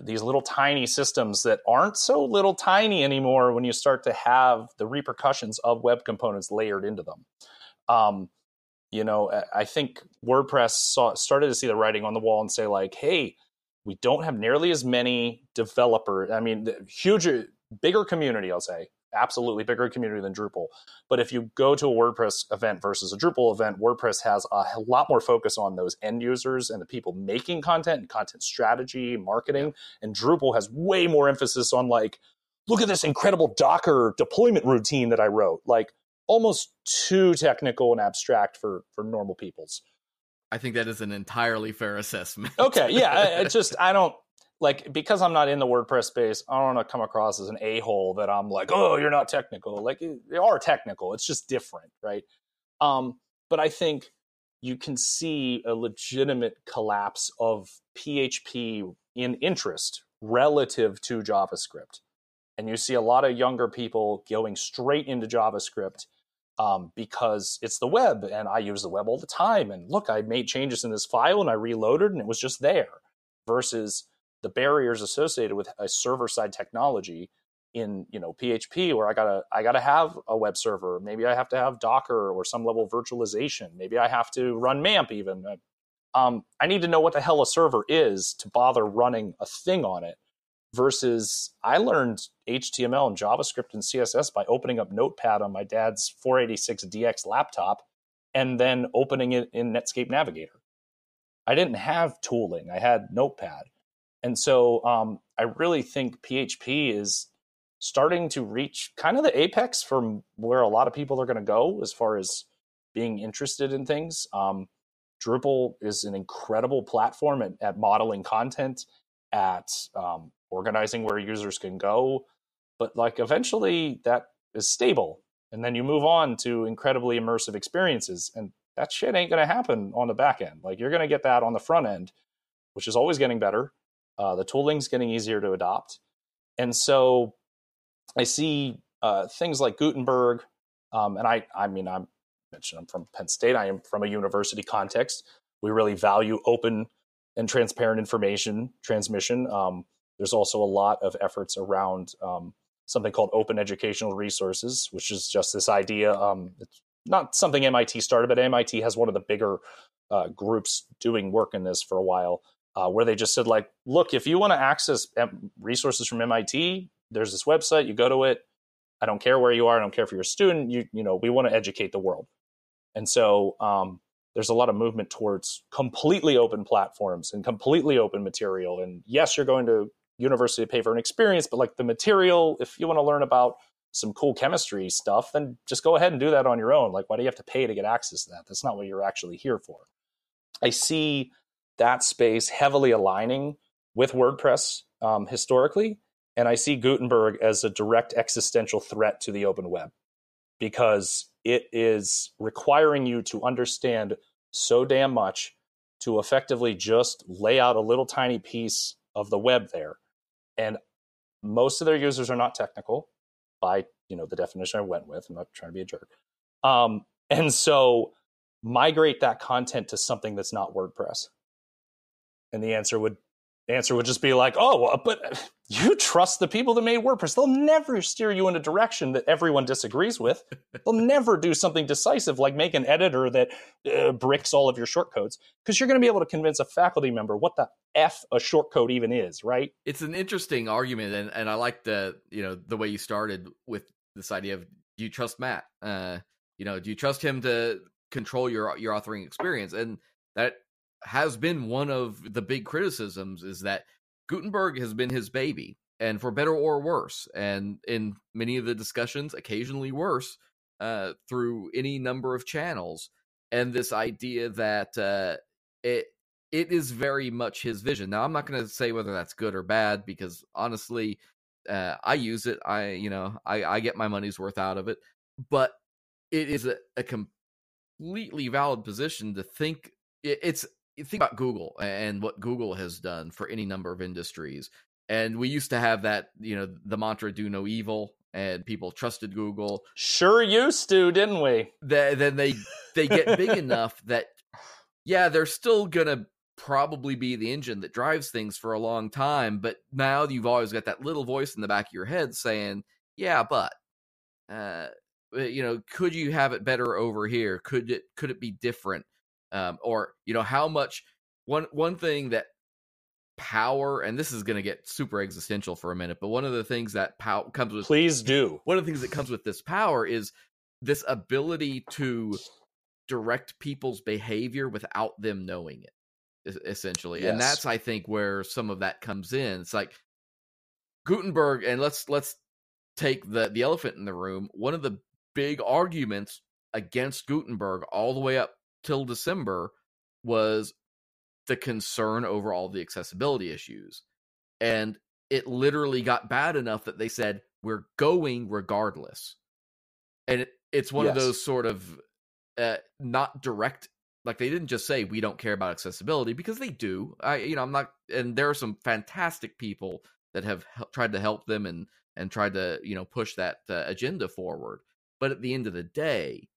these little tiny systems that aren't so little tiny anymore when you start to have the repercussions of web components layered into them. Um, You know, I think WordPress saw, started to see the writing on the wall and say, like, hey, we don't have nearly as many developers. I mean, huge, bigger community, I'll say. Absolutely bigger community than Drupal. But if you go to a WordPress event versus a Drupal event, WordPress has a lot more focus on those end users and the people making content and content strategy, marketing. And Drupal has way more emphasis on, like, look at this incredible Docker deployment routine that I wrote. Like, almost too technical and abstract for, for normal people's. I think that is an entirely fair assessment. Okay, yeah, it's just, I don't, like, because I'm not in the WordPress space, I don't want to come across as an a-hole that I'm like, oh, you're not technical. Like, they are technical. It's just different, right? Um, but I think you can see a legitimate collapse of P H P in interest relative to JavaScript. And you see a lot of younger people going straight into JavaScript. Um, because it's the web, and I use the web all the time. And look, I made changes in this file, and I reloaded, and it was just there. Versus the barriers associated with a server-side technology in you know P H P, where I gotta I gotta have a web server. Maybe I have to have Docker or some level of virtualization. Maybe I have to run MAMP even. Um, I need to know what the hell a server is to bother running a thing on it. Versus, I learned H T M L and JavaScript and C S S by opening up Notepad on my dad's four eighty-six D X laptop and then opening it in Netscape Navigator. I didn't have tooling. I had Notepad. And so um, I really think P H P is starting to reach kind of the apex from where a lot of people are going to go as far as being interested in things. Um, Drupal is an incredible platform at, at modeling content, at um, organizing where users can go, but like eventually that is stable. And then you move on to incredibly immersive experiences, and that shit ain't going to happen on the back end. Like, you're going to get that on the front end, which is always getting better. Uh, the tooling's getting easier to adopt. And so I see uh, things like Gutenberg. Um, and I, I mean, I mentioned I'm from Penn State. I am from a university context. We really value open and transparent information transmission. Um, There's also a lot of efforts around um, something called open educational resources, which is just this idea. Um, it's not something M I T started, but M I T has one of the bigger uh, groups doing work in this for a while, uh, where they just said, like, look, if you want to access M- resources from M I T, there's this website. You go to it. I don't care where you are. I don't care if you're a student. You, you know, we want to educate the world. And so um, there's a lot of movement towards completely open platforms and completely open material. And yes, you're going to university to pay for an experience, but like the material, if you want to learn about some cool chemistry stuff, then just go ahead and do that on your own. Like, why do you have to pay to get access to that? That's not what you're actually here for. I see that space heavily aligning with WordPress um, historically. And I see Gutenberg as a direct existential threat to the open web, because it is requiring you to understand so damn much to effectively just lay out a little tiny piece of the web there. And most of their users are not technical by, you know, the definition I went with. I'm not trying to be a jerk. Um, and so migrate that content to something that's not WordPress. And the answer would the answer would just be like, oh, but you trust the people that made WordPress. They'll never steer you in a direction that everyone disagrees with. They'll never do something decisive like make an editor that uh, bricks all of your shortcodes, because you're going to be able to convince a faculty member what the F a shortcode even is, right? It's an interesting argument, and, and I like the you know the way you started with this idea of, do you trust Matt? Uh, you know, do you trust him to control your your authoring experience? And that has been one of the big criticisms, is that Gutenberg has been his baby, and for better or worse, and in many of the discussions, occasionally worse, uh, through any number of channels. And this idea that uh, it it is very much his vision. Now, I'm not going to say whether that's good or bad, because honestly, uh, I use it. I you know I, I get my money's worth out of it, but it is a, a completely valid position to think it, it's. Think about Google and what Google has done for any number of industries. And we used to have that, you know, the mantra, do no evil, and people trusted Google. Sure used to, didn't we? They, then they they get big enough that, yeah, they're still going to probably be the engine that drives things for a long time. But now you've always got that little voice in the back of your head saying, yeah, but, uh, you know, could you have it better over here? Could it, could it be different? Um, or, you know, how much one one thing that power, and this is going to get super existential for a minute, but one of the things that pow- comes with, please do. One of the things that comes with this power is this ability to direct people's behavior without them knowing it, essentially. Yes. And that's, I think, where some of that comes in. It's like Gutenberg, and let's let's take the the elephant in the room. One of the big arguments against Gutenberg all the way up till December was the concern over all the accessibility issues. And it literally got bad enough that they said, we're going regardless. And it, it's one yes. of those sort of uh, not direct, like they didn't just say, we don't care about accessibility, because they do. I, you know, I'm not, and there are some fantastic people that have help, tried to help them and, and tried to, you know, push that uh, agenda forward. But at the end of the day,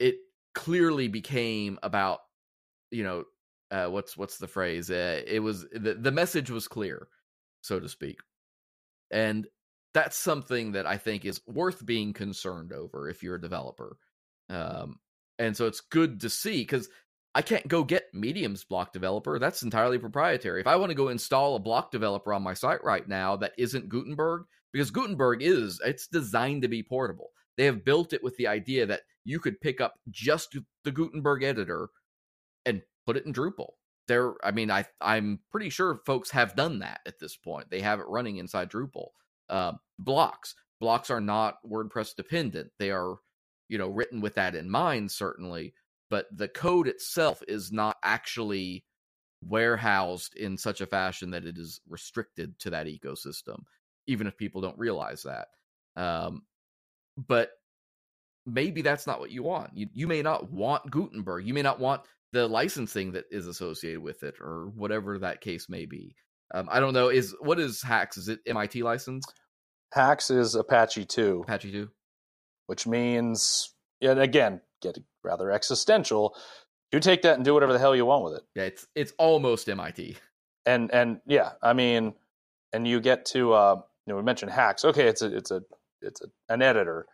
it clearly became about, you know, uh, what's what's the phrase? Uh, it was the, the message was clear, so to speak, and that's something that I think is worth being concerned over if you're a developer. Um, and so it's good to see, because I can't go get Medium's block developer. That's entirely proprietary. If I want to go install a block developer on my site right now that isn't Gutenberg, because Gutenberg is it's designed to be portable. They have built it with the idea that you could pick up just the Gutenberg editor and put it in Drupal. There, I mean, I, I'm pretty sure folks have done that at this point. They have it running inside Drupal. Uh, blocks. Blocks are not WordPress dependent. They are, you know, written with that in mind, certainly. But the code itself is not actually warehoused in such a fashion that it is restricted to that ecosystem, even if people don't realize that. Um, but maybe that's not what you want. You, you may not want Gutenberg. You may not want the licensing that is associated with it, or whatever that case may be. Um, I don't know. Is what is HAX? Is it M I T licensed? HAX is Apache two. Apache two. Which means, and again, get rather existential. You take that and do whatever the hell you want with it. Yeah, it's it's almost M I T. And and yeah, I mean, and you get to uh, you know, we mentioned HAX. Okay, it's a it's a it's a, an editor.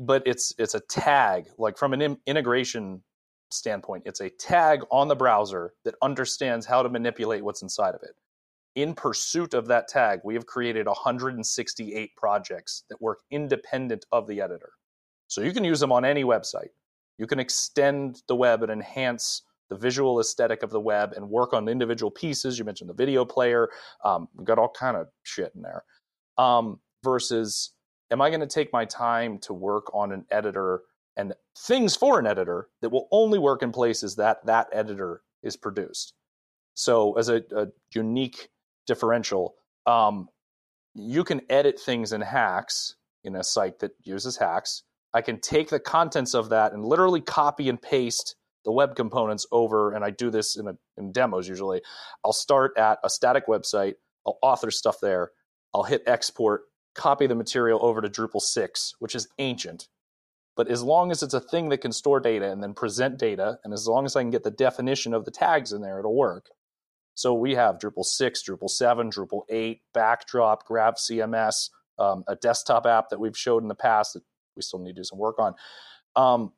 But it's it's a tag, like from an in- integration standpoint, it's a tag on the browser that understands how to manipulate what's inside of it. In pursuit of that tag, we have created one hundred sixty-eight projects that work independent of the editor. So you can use them on any website. You can extend the web and enhance the visual aesthetic of the web and work on individual pieces. You mentioned the video player. Um, we've got all kind of shit in there. Um, versus, am I going to take my time to work on an editor and things for an editor that will only work in places that that editor is produced? So as a, a unique differential, um, you can edit things in HAX, in a site that uses HAX. I can take the contents of that and literally copy and paste the web components over, and I do this in, a, in demos usually. I'll start at a static website. I'll author stuff there. I'll hit export, copy the material over to Drupal six, which is ancient. But as long as it's a thing that can store data and then present data, and as long as I can get the definition of the tags in there, it'll work. So we have Drupal six, Drupal seven, Drupal eight, Backdrop, Grav C M S, um, a desktop app that we've showed in the past that we still need to do some work on. Um,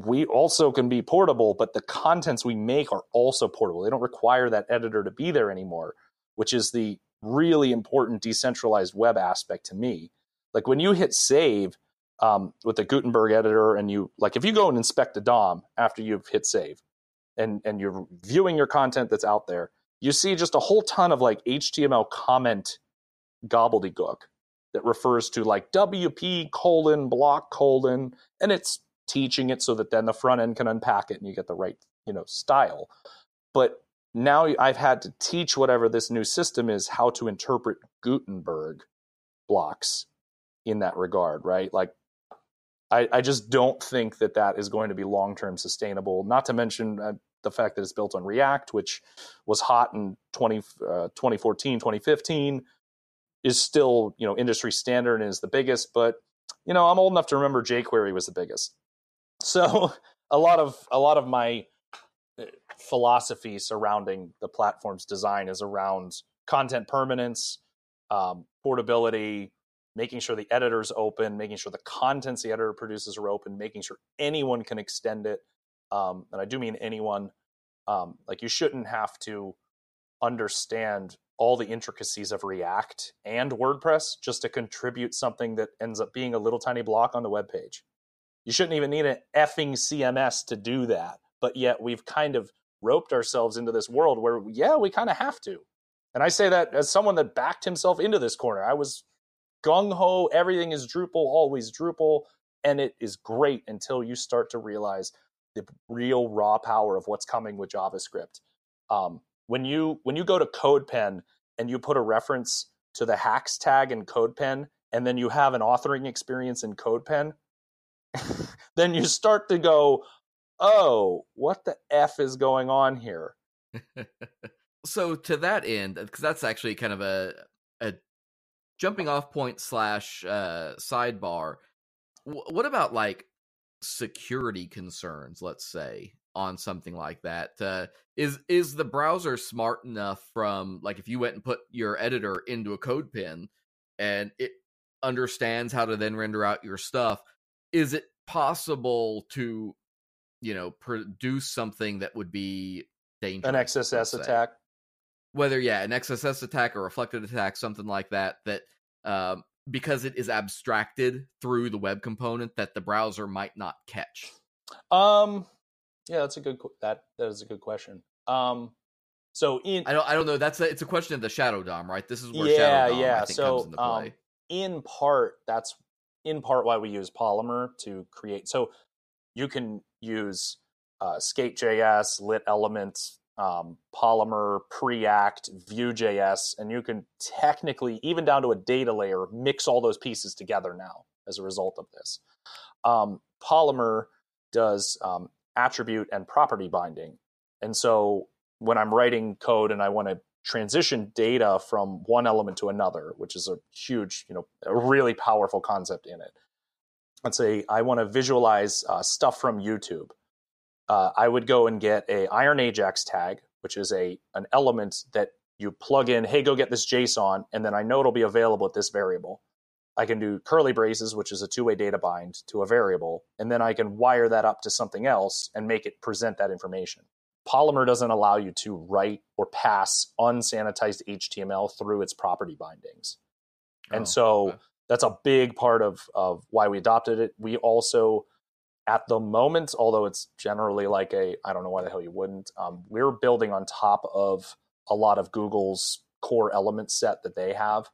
We also can be portable, but the contents we make are also portable. They don't require that editor to be there anymore, which is the really important decentralized web aspect to me. Like when you hit save um, with the Gutenberg editor, and you like if you go and inspect the D O M after you've hit save, and and you're viewing your content that's out there, you see just a whole ton of like H T M L comment gobbledygook that refers to like W P colon block colon, and it's teaching it so that then the front end can unpack it and you get the right, you know, style. But now I've had to teach whatever this new system is how to interpret Gutenberg blocks in that regard, right? Like, I, I just don't think that that is going to be long-term sustainable, not to mention uh, the fact that it's built on React, which was hot in twenty, uh, twenty fourteen, twenty fifteen, is still, you know, industry standard and is the biggest. But, you know, I'm old enough to remember jQuery was the biggest. So a lot of a lot of my philosophy surrounding the platform's design is around content permanence, um, portability, making sure the editor's open, making sure the contents the editor produces are open, making sure anyone can extend it. Um, and I do mean anyone. Um, like you shouldn't have to understand all the intricacies of React and WordPress just to contribute something that ends up being a little tiny block on the web page. You shouldn't even need an effing C M S to do that. But yet we've kind of roped ourselves into this world where, yeah, we kind of have to. And I say that as someone that backed himself into this corner. I was gung-ho, everything is Drupal, always Drupal. And it is great until you start to realize the real raw power of what's coming with JavaScript. Um, when you when you go to CodePen and you put a reference to the HAX tag in CodePen, and then you have an authoring experience in CodePen, then you start to go, oh, what the F is going on here? So to that end, because that's actually kind of a a jumping off point slash uh, sidebar. W- what about like security concerns, let's say, on something like that? Uh, is, is the browser smart enough from, like, if you went and put your editor into a code pen and it understands how to then render out your stuff, is it possible to, you know, produce something that would be dangerous? An X S S attack? Whether, yeah, an X S S attack or reflected attack, something like that, that um, because it is abstracted through the web component that the browser might not catch? Um, yeah, that's a good, that, that is a good question. Um, so in... I don't, I don't know. That's a, it's a question of the Shadow D O M, right? This is where yeah, Shadow DOM, yeah. I think, so, comes into play. Um, in part, that's in part why we use Polymer to create. So you can use uh, Skate.js, Lit Elements, um, Polymer, Preact, Vue.js, and you can technically, even down to a data layer, mix all those pieces together now as a result of this. Um, Polymer does um, attribute and property binding. And so when I'm writing code and I want to transition data from one element to another, which is a huge, you know, a really powerful concept in it. Let's say I want to visualize uh, stuff from YouTube. Uh, I would go and get a Iron Ajax tag, which is a an element that you plug in, hey, go get this JSON, and then I know it'll be available at this variable. I can do curly braces, which is a two-way data bind to a variable, and then I can wire that up to something else and make it present that information. Polymer doesn't allow you to write or pass unsanitized H T M L through its property bindings. Oh, and so okay. That's a big part of, of why we adopted it. We also at the moment, although it's generally like a, I don't know why the hell you wouldn't, um, we're building on top of a lot of Google's core element set that they have,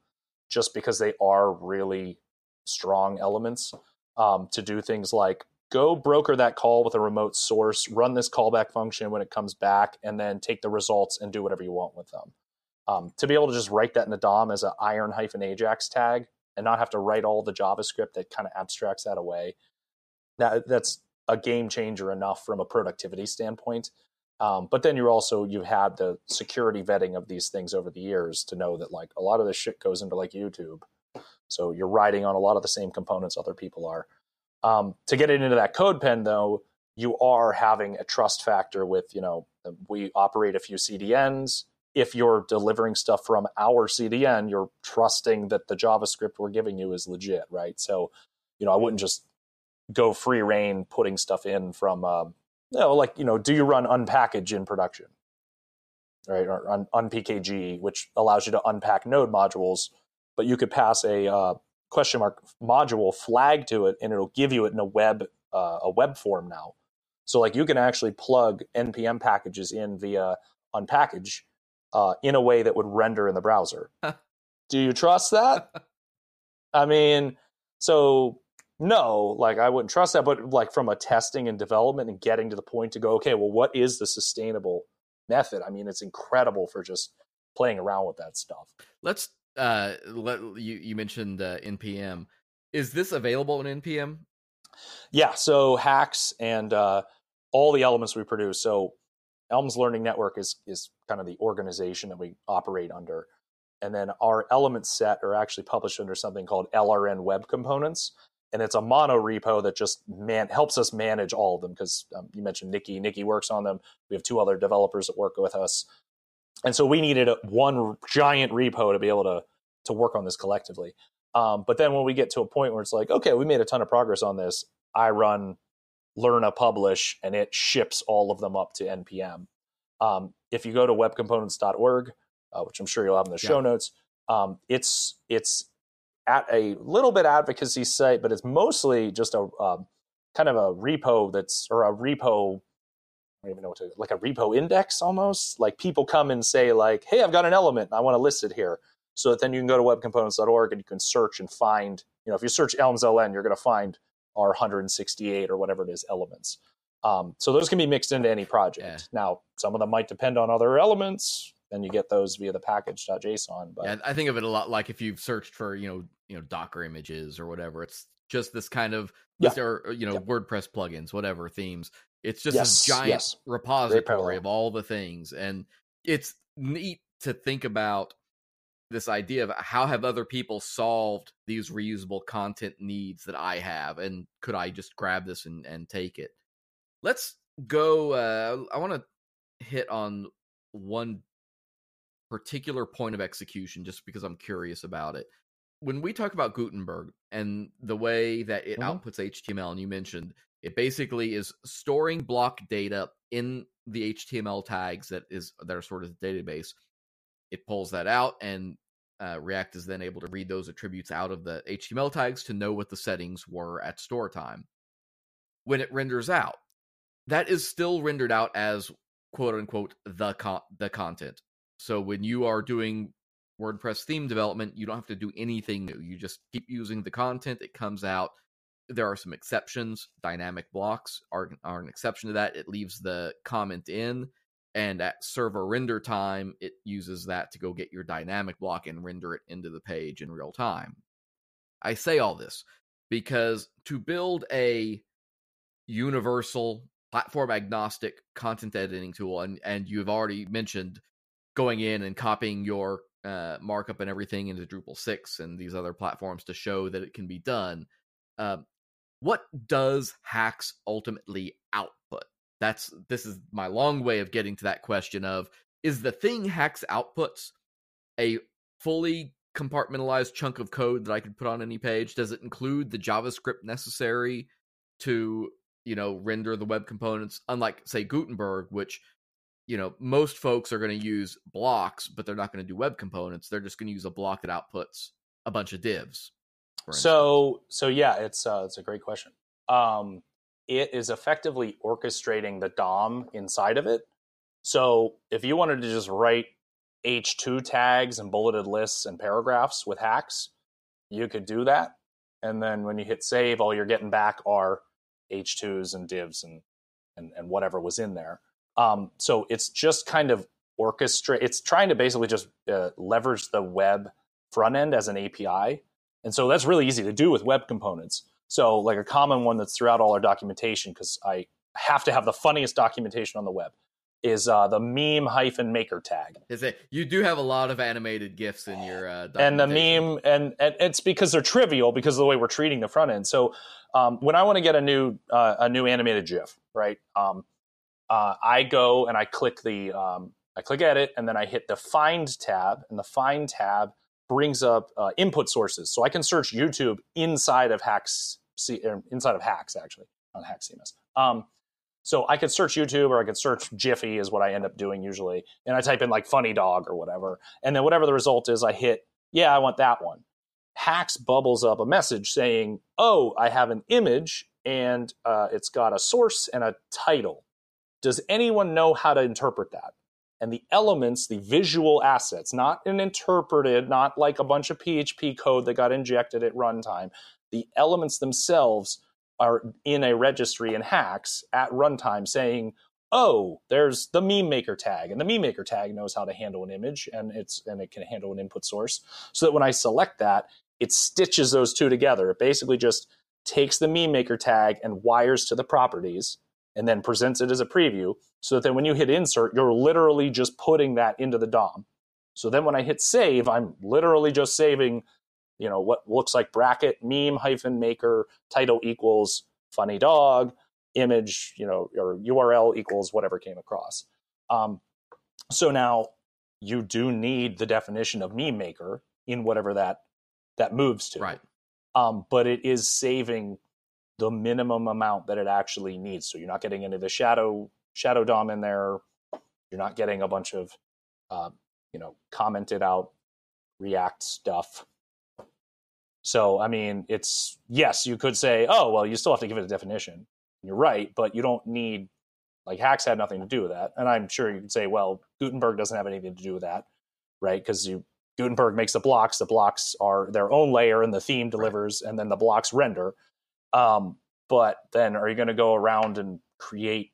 just because they are really strong elements, um, to do things like go broker that call with a remote source, run this callback function when it comes back, and then take the results and do whatever you want with them. Um, to be able to just write that in the D O M as an iron hyphen Ajax tag and not have to write all the JavaScript that kind of abstracts that away, That that's a game changer enough from a productivity standpoint. Um, but then you're also, you've had the security vetting of these things over the years to know that like a lot of this shit goes into like YouTube. So you're riding on a lot of the same components other people are. Um, to get it into that code pen though, you are having a trust factor with, you know, we operate a few C D Ns. If you're delivering stuff from our C D N, you're trusting that the JavaScript we're giving you is legit, right? So, you know, I wouldn't just go free reign putting stuff in from, um, you know, like, you know, do you run unpackage in production, right? Or un- unpkg, which allows you to unpack node modules, but you could pass a uh, question mark module flag to it, and it'll give you it in a web uh, a web form now. So like you can actually plug N P M packages in via unpackage uh, in a way that would render in the browser. Do you trust that? I mean, so. No, like I wouldn't trust that, but like from a testing and development and getting to the point to go, okay, well, what is the sustainable method? I mean, it's incredible for just playing around with that stuff. Let's, uh, let you, you mentioned uh, N P M. Is this available in N P M? Yeah. So HAX and uh, all the elements we produce. So Elms Learning Network is, is kind of the organization that we operate under. And then our element set are actually published under something called L R N Web Components. And it's a mono repo that just man helps us manage all of them, because um, you mentioned Nikki. Nikki works on them. We have two other developers that work with us. And so we needed a, one giant repo to be able to, to work on this collectively. Um, but then when we get to a point where it's like, okay, we made a ton of progress on this, I run learn a publish, and it ships all of them up to N P M. Um, if you go to web components dot org, uh, which I'm sure you'll have in the yeah. show notes, um, it's it's... at a little bit advocacy site, but it's mostly just a um, kind of a repo that's, or a repo, I don't even know what to, like a repo index almost. Like people come and say like, hey, I've got an element, I want to list it here. So that then you can go to web components dot org and you can search and find, you know, if you search Elms L N, you're going to find our one hundred sixty-eight or whatever it is elements. Um, so those can be mixed into any project. Yeah. Now, some of them might depend on other elements. Then you get those via the package.json. But yeah, I think of it a lot like if you've searched for, you know, you know, Docker images or whatever. It's just this kind of, yeah. or, you know, yeah. WordPress plugins, whatever themes. It's just yes. this giant yes. repository of all the things. And it's neat to think about this idea of how have other people solved these reusable content needs that I have? And could I just grab this and, and take it? Let's go. Uh, I want to hit on one particular point of execution, just because I'm curious about it. When we talk about Gutenberg and the way that it mm-hmm. outputs H T M L, and you mentioned it basically is storing block data in the H T M L tags that is that are sort of the database. It pulls that out, and uh, React is then able to read those attributes out of the H T M L tags to know what the settings were at store time. When it renders out, that is still rendered out as quote unquote the con- the content. So when you are doing WordPress theme development, you don't have to do anything new. You just keep using the content. It comes out. There are some exceptions. Dynamic blocks are, are an exception to that. It leaves the comment in, and at server render time, it uses that to go get your dynamic block and render it into the page in real time. I say all this because to build a universal platform agnostic content editing tool, and, and you've already mentioned going in and copying your uh, markup and everything into Drupal six and these other platforms to show that it can be done. Uh, what does HAX ultimately output? That's this is my long way of getting to that question of, is the thing HAX outputs a fully compartmentalized chunk of code that I could put on any page? Does it include the JavaScript necessary to, you know, render the web components? Unlike, say, Gutenberg, which, you know, most folks are going to use blocks, but they're not going to do web components. They're just going to use a block that outputs a bunch of divs. So, so yeah, it's uh, it's a great question. Um, it is effectively orchestrating the D O M inside of it. So if you wanted to just write H two tags and bulleted lists and paragraphs with HAX, you could do that. And then when you hit save, all you're getting back are H twos and divs and and, and whatever was in there. Um, so it's just kind of orchestrate. It's trying to basically just uh, leverage the web front end as an A P I. And so that's really easy to do with web components. So like a common one that's throughout all our documentation, because I have to have the funniest documentation on the web, is uh, the meme hyphen maker tag. Is it? You do have a lot of animated GIFs in your uh, documentation. And the meme, and, and it's because they're trivial because of the way we're treating the front end. So um, when I want to get a new uh, a new animated GIF, right? Um, uh, I go and I click the um, I click edit, and then I hit the find tab, and the find tab brings up uh, input sources, so I can search YouTube inside of HAX, inside of HAX actually, on HAX C M S. Um, So I could search YouTube, or I could search Jiffy is what I end up doing usually. And I type in like funny dog or whatever. And then whatever the result is, I hit, yeah, I want that one. HAX bubbles up a message saying, oh, I have an image, and uh, it's got a source and a title. Does anyone know how to interpret that? And the elements, the visual assets, not an interpreted, not like a bunch of P H P code that got injected at runtime. The elements themselves are in a registry in HAX at runtime saying, oh, there's the meme maker tag, and the meme maker tag knows how to handle an image, and it's and it can handle an input source, so that when I select that, it stitches those two together. It basically just takes the meme maker tag and wires to the properties and then presents it as a preview, so that then when you hit insert, you're literally just putting that into the D O M. So then when I hit save, I'm literally just saving, you know, what looks like bracket, meme hyphen maker, title equals funny dog, image, you know, or U R L equals whatever came across. Um, so now you do need the definition of meme maker in whatever that that moves to. Right. Um, but it is saving the minimum amount that it actually needs. So you're not getting into the shadow shadow D O M in there. You're not getting a bunch of, uh, you know, commented out React stuff. So, I mean, it's, yes, you could say, oh, well, you still have to give it a definition. You're right, but you don't need, like, HAX had nothing to do with that. And I'm sure you could say, well, Gutenberg doesn't have anything to do with that, right? Because you Gutenberg makes the blocks. The blocks are their own layer, and the theme delivers, and then the blocks render. Um, but then are you going to go around and create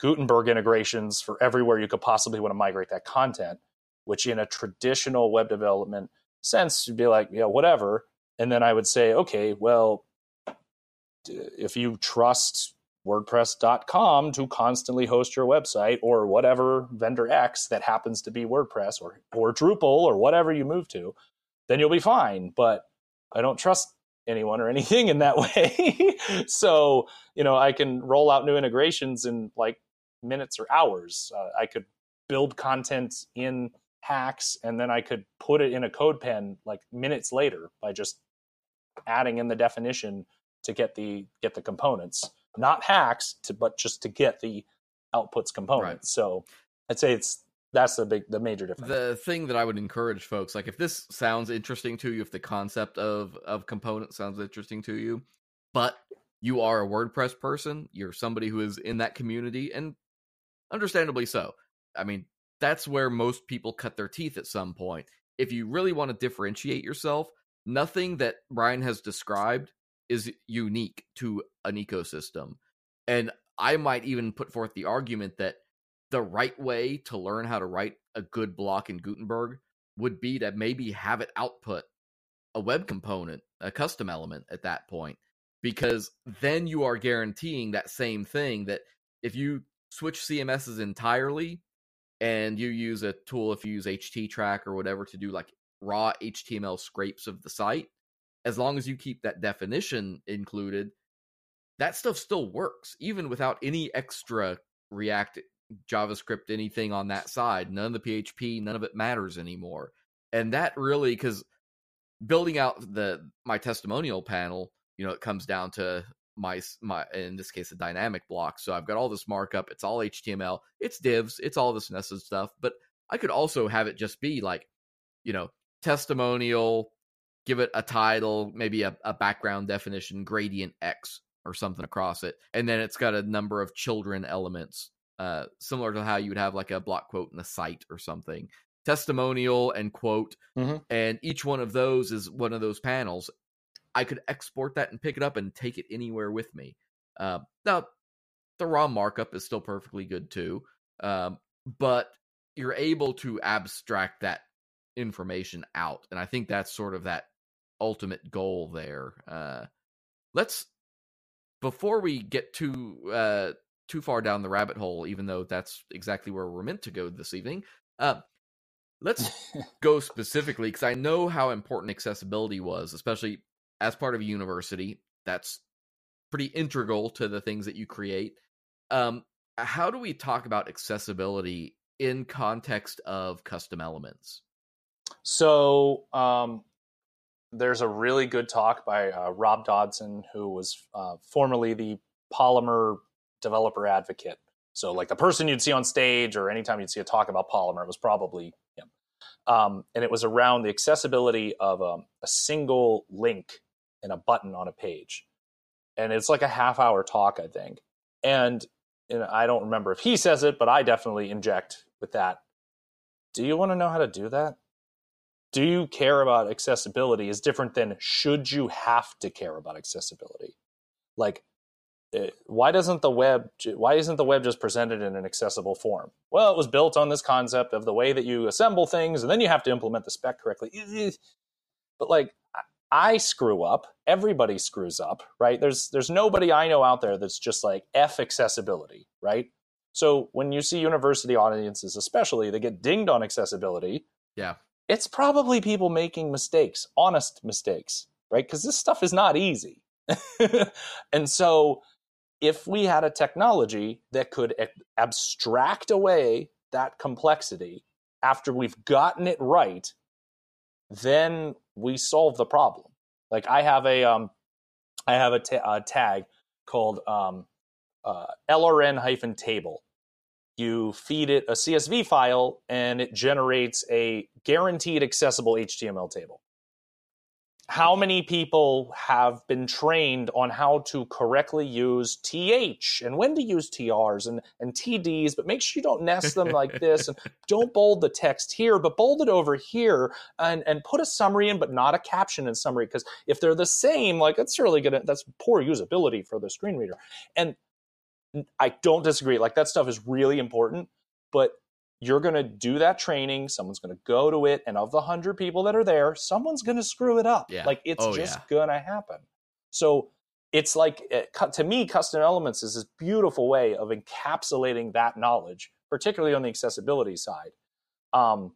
Gutenberg integrations for everywhere you could possibly want to migrate that content, which in a traditional web development sense, you'd be like, yeah, whatever. And then I would say, okay, well, if you trust WordPress dot com to constantly host your website, or whatever vendor X that happens to be WordPress, or or Drupal, or whatever you move to, then you'll be fine. But I don't trust anyone or anything in that way. So, you know, I can roll out new integrations in like minutes or hours. Uh, I could build content in HAX, and then I could put it in a code pen like minutes later by just adding in the definition to get the get the components, not HAX, to, but just to get the outputs component. Right. So I'd say it's that's the big the major difference. The thing that I would encourage folks, like if this sounds interesting to you, if the concept of of component sounds interesting to you, but you are a WordPress person, you're somebody who is in that community, and understandably so. I mean, that's where most people cut their teeth at some point. If you really want to differentiate yourself, nothing that Brian has described is unique to an ecosystem. And I might even put forth the argument that the right way to learn how to write a good block in Gutenberg would be to maybe have it output a web component, a custom element at that point, because then you are guaranteeing that same thing that if you switch C M Ss entirely, and you use a tool, if you use H T track or whatever, to do like raw H T M L scrapes of the site, as long as you keep that definition included, that stuff still works, even without any extra React, JavaScript, anything on that side. None of the P H P, none of it matters anymore. And that really, because building out the my testimonial panel, you know, it comes down to my my in this case a dynamic block. So I've got all this markup, it's all H T M L, it's divs, it's all this nested stuff, but I could also have it just be like, you know, testimonial, give it a title, maybe a, a background definition, gradient X or something across it. And then it's got a number of children elements, uh, similar to how you would have like a block quote in the site or something. Testimonial and quote. Mm-hmm. And each one of those is one of those panels. I could export that and pick it up and take it anywhere with me. Uh, now, the raw markup is still perfectly good too, um, but you're able to abstract that information out. And I think that's sort of that ultimate goal there. Uh, let's, before we get too uh, too far down the rabbit hole, even though that's exactly where we're meant to go this evening, uh, let's go specifically, because I know how important accessibility was, especially as part of a university. That's pretty integral to the things that you create. Um, how do we talk about accessibility in context of custom elements? So um, there's a really good talk by uh, Rob Dodson, who was uh, formerly the Polymer developer advocate. So like the person you'd see on stage or anytime you'd see a talk about Polymer, it was probably him. Um, and it was around the accessibility of um, a single link and a button on a page. And it's like a half hour talk, I think. And, and I don't remember if he says it, but I definitely inject with that. Do you want to know how to do that? Do you care about accessibility is different than should you have to care about accessibility? Like, why doesn't the web, why isn't the web just presented in an accessible form? Well, it was built on this concept of the way that you assemble things, and then you have to implement the spec correctly. But like, I screw up. Everybody screws up, right? There's there's nobody I know out there that's just like F accessibility, right? So when you see university audiences, especially, they get dinged on accessibility. Yeah. It's probably people making mistakes, honest mistakes, right? Because this stuff is not easy. And so if we had a technology that could ab- abstract away that complexity after we've gotten it right, then we solve the problem. Like I have a, um, I have a, ta- a tag called um, uh, L R N hyphen table. You feed it a C S V file, and it generates a guaranteed accessible H T M L table. How many people have been trained on how to correctly use T H and when to use T Rs and, and T Ds, but make sure you don't nest them like this. And don't bold the text here, but bold it over here, and, and put a summary in, but not a caption in summary, because if they're the same, like that's really good. That's poor usability for the screen reader. And I don't disagree. Like that stuff is really important, but you're going to do that training. Someone's going to go to it. And of the hundred people that are there, someone's going to screw it up. Yeah. Like it's oh, just yeah. going to happen. So it's like, to me, custom elements is this beautiful way of encapsulating that knowledge, particularly on the accessibility side, um,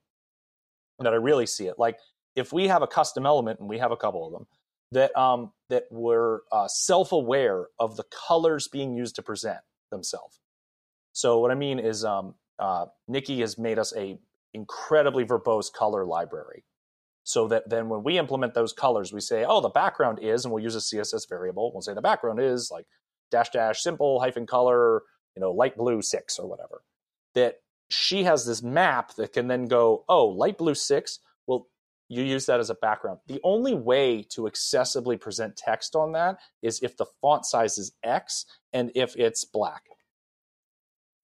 that I really see it. Like if we have a custom element, and we have a couple of them, that um, that were uh, self-aware of the colors being used to present themselves. So what I mean is um, uh, Nikki has made us a incredibly verbose color library, so that then when we implement those colors, we say, oh, the background is, and we'll use a C S S variable. We'll say the background is like dash dash simple hyphen color, you know, light blue six or whatever. That she has this map that can then go, oh, light blue six, well, you use that as a background. The only way to accessibly present text on that is if the font size is X and if it's black.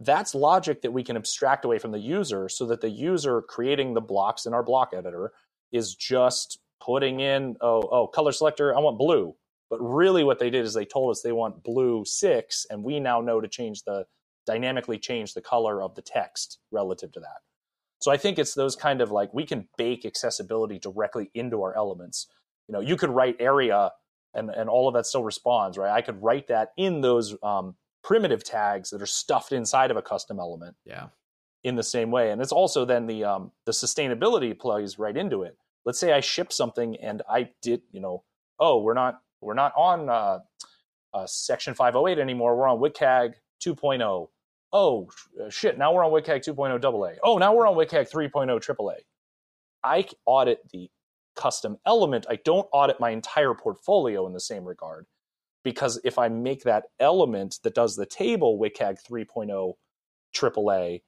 That's logic that we can abstract away from the user, so that the user creating the blocks in our block editor is just putting in, oh, oh, color selector, I want blue. But really what they did is they told us they want blue six, and we now know to change the, dynamically change the color of the text relative to that. So I think it's those kind of like, we can bake accessibility directly into our elements. You know, you could write area and, and all of that still responds, right? I could write that in those um, primitive tags that are stuffed inside of a custom element. Yeah. In the same way. And it's also then the um, the sustainability plays right into it. Let's say I ship something and I did, you know, oh, we're not we're not on uh, uh, Section five oh eight anymore. We're on W C A G two point oh. Oh, shit, now we're on W C A G two point oh double A. Oh, now we're on W C A G three point oh triple A. I audit the custom element. I don't audit my entire portfolio in the same regard, because if I make that element that does the table W C A G three point oh triple A,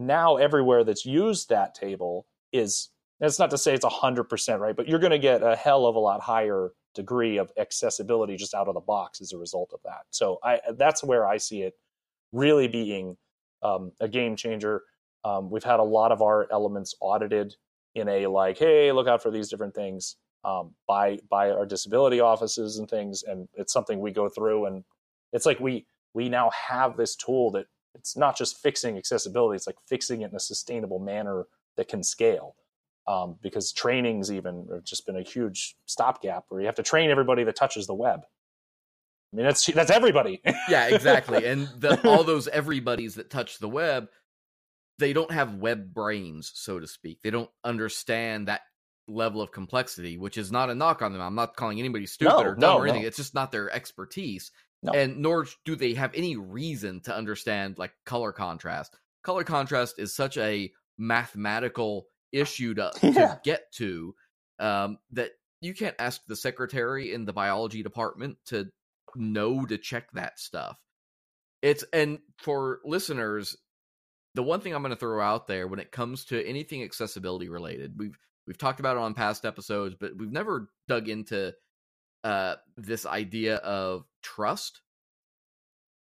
now everywhere that's used that table is, and it's not to say it's one hundred percent right, but you're going to get a hell of a lot higher degree of accessibility just out of the box as a result of that. So I, that's where I see it really being um, a game changer. Um, we've had a lot of our elements audited in a like, hey, look out for these different things um, by by our disability offices and things. And it's something we go through, and it's like we we now have this tool that it's not just fixing accessibility, it's like fixing it in a sustainable manner that can scale. Um, because trainings even have just been a huge stopgap where you have to train everybody that touches the web. I mean, that's that's everybody. Yeah, exactly. And the, all those everybody's that touch the web, they don't have web brains, so to speak. They don't understand that level of complexity, which is not a knock on them. I'm not calling anybody stupid no, or dumb no, or anything. No. It's just not their expertise. No. And nor do they have any reason to understand like color contrast. Color contrast is such a mathematical issue to, yeah. to get to um, that you can't ask the secretary in the biology department to know to check that stuff. It's and for listeners, the one thing I'm going to throw out there when it comes to anything accessibility related, we've we've talked about it on past episodes, but we've never dug into uh, this idea of trust.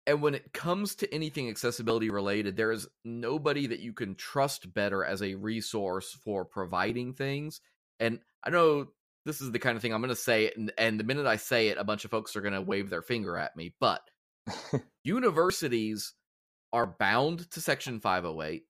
And when it comes to anything accessibility related, there is nobody that you can trust better as a resource for providing things. And I know this is the kind of thing I'm going to say, and, and the minute I say it, a bunch of folks are going to wave their finger at me. But universities are bound to Section five oh eight.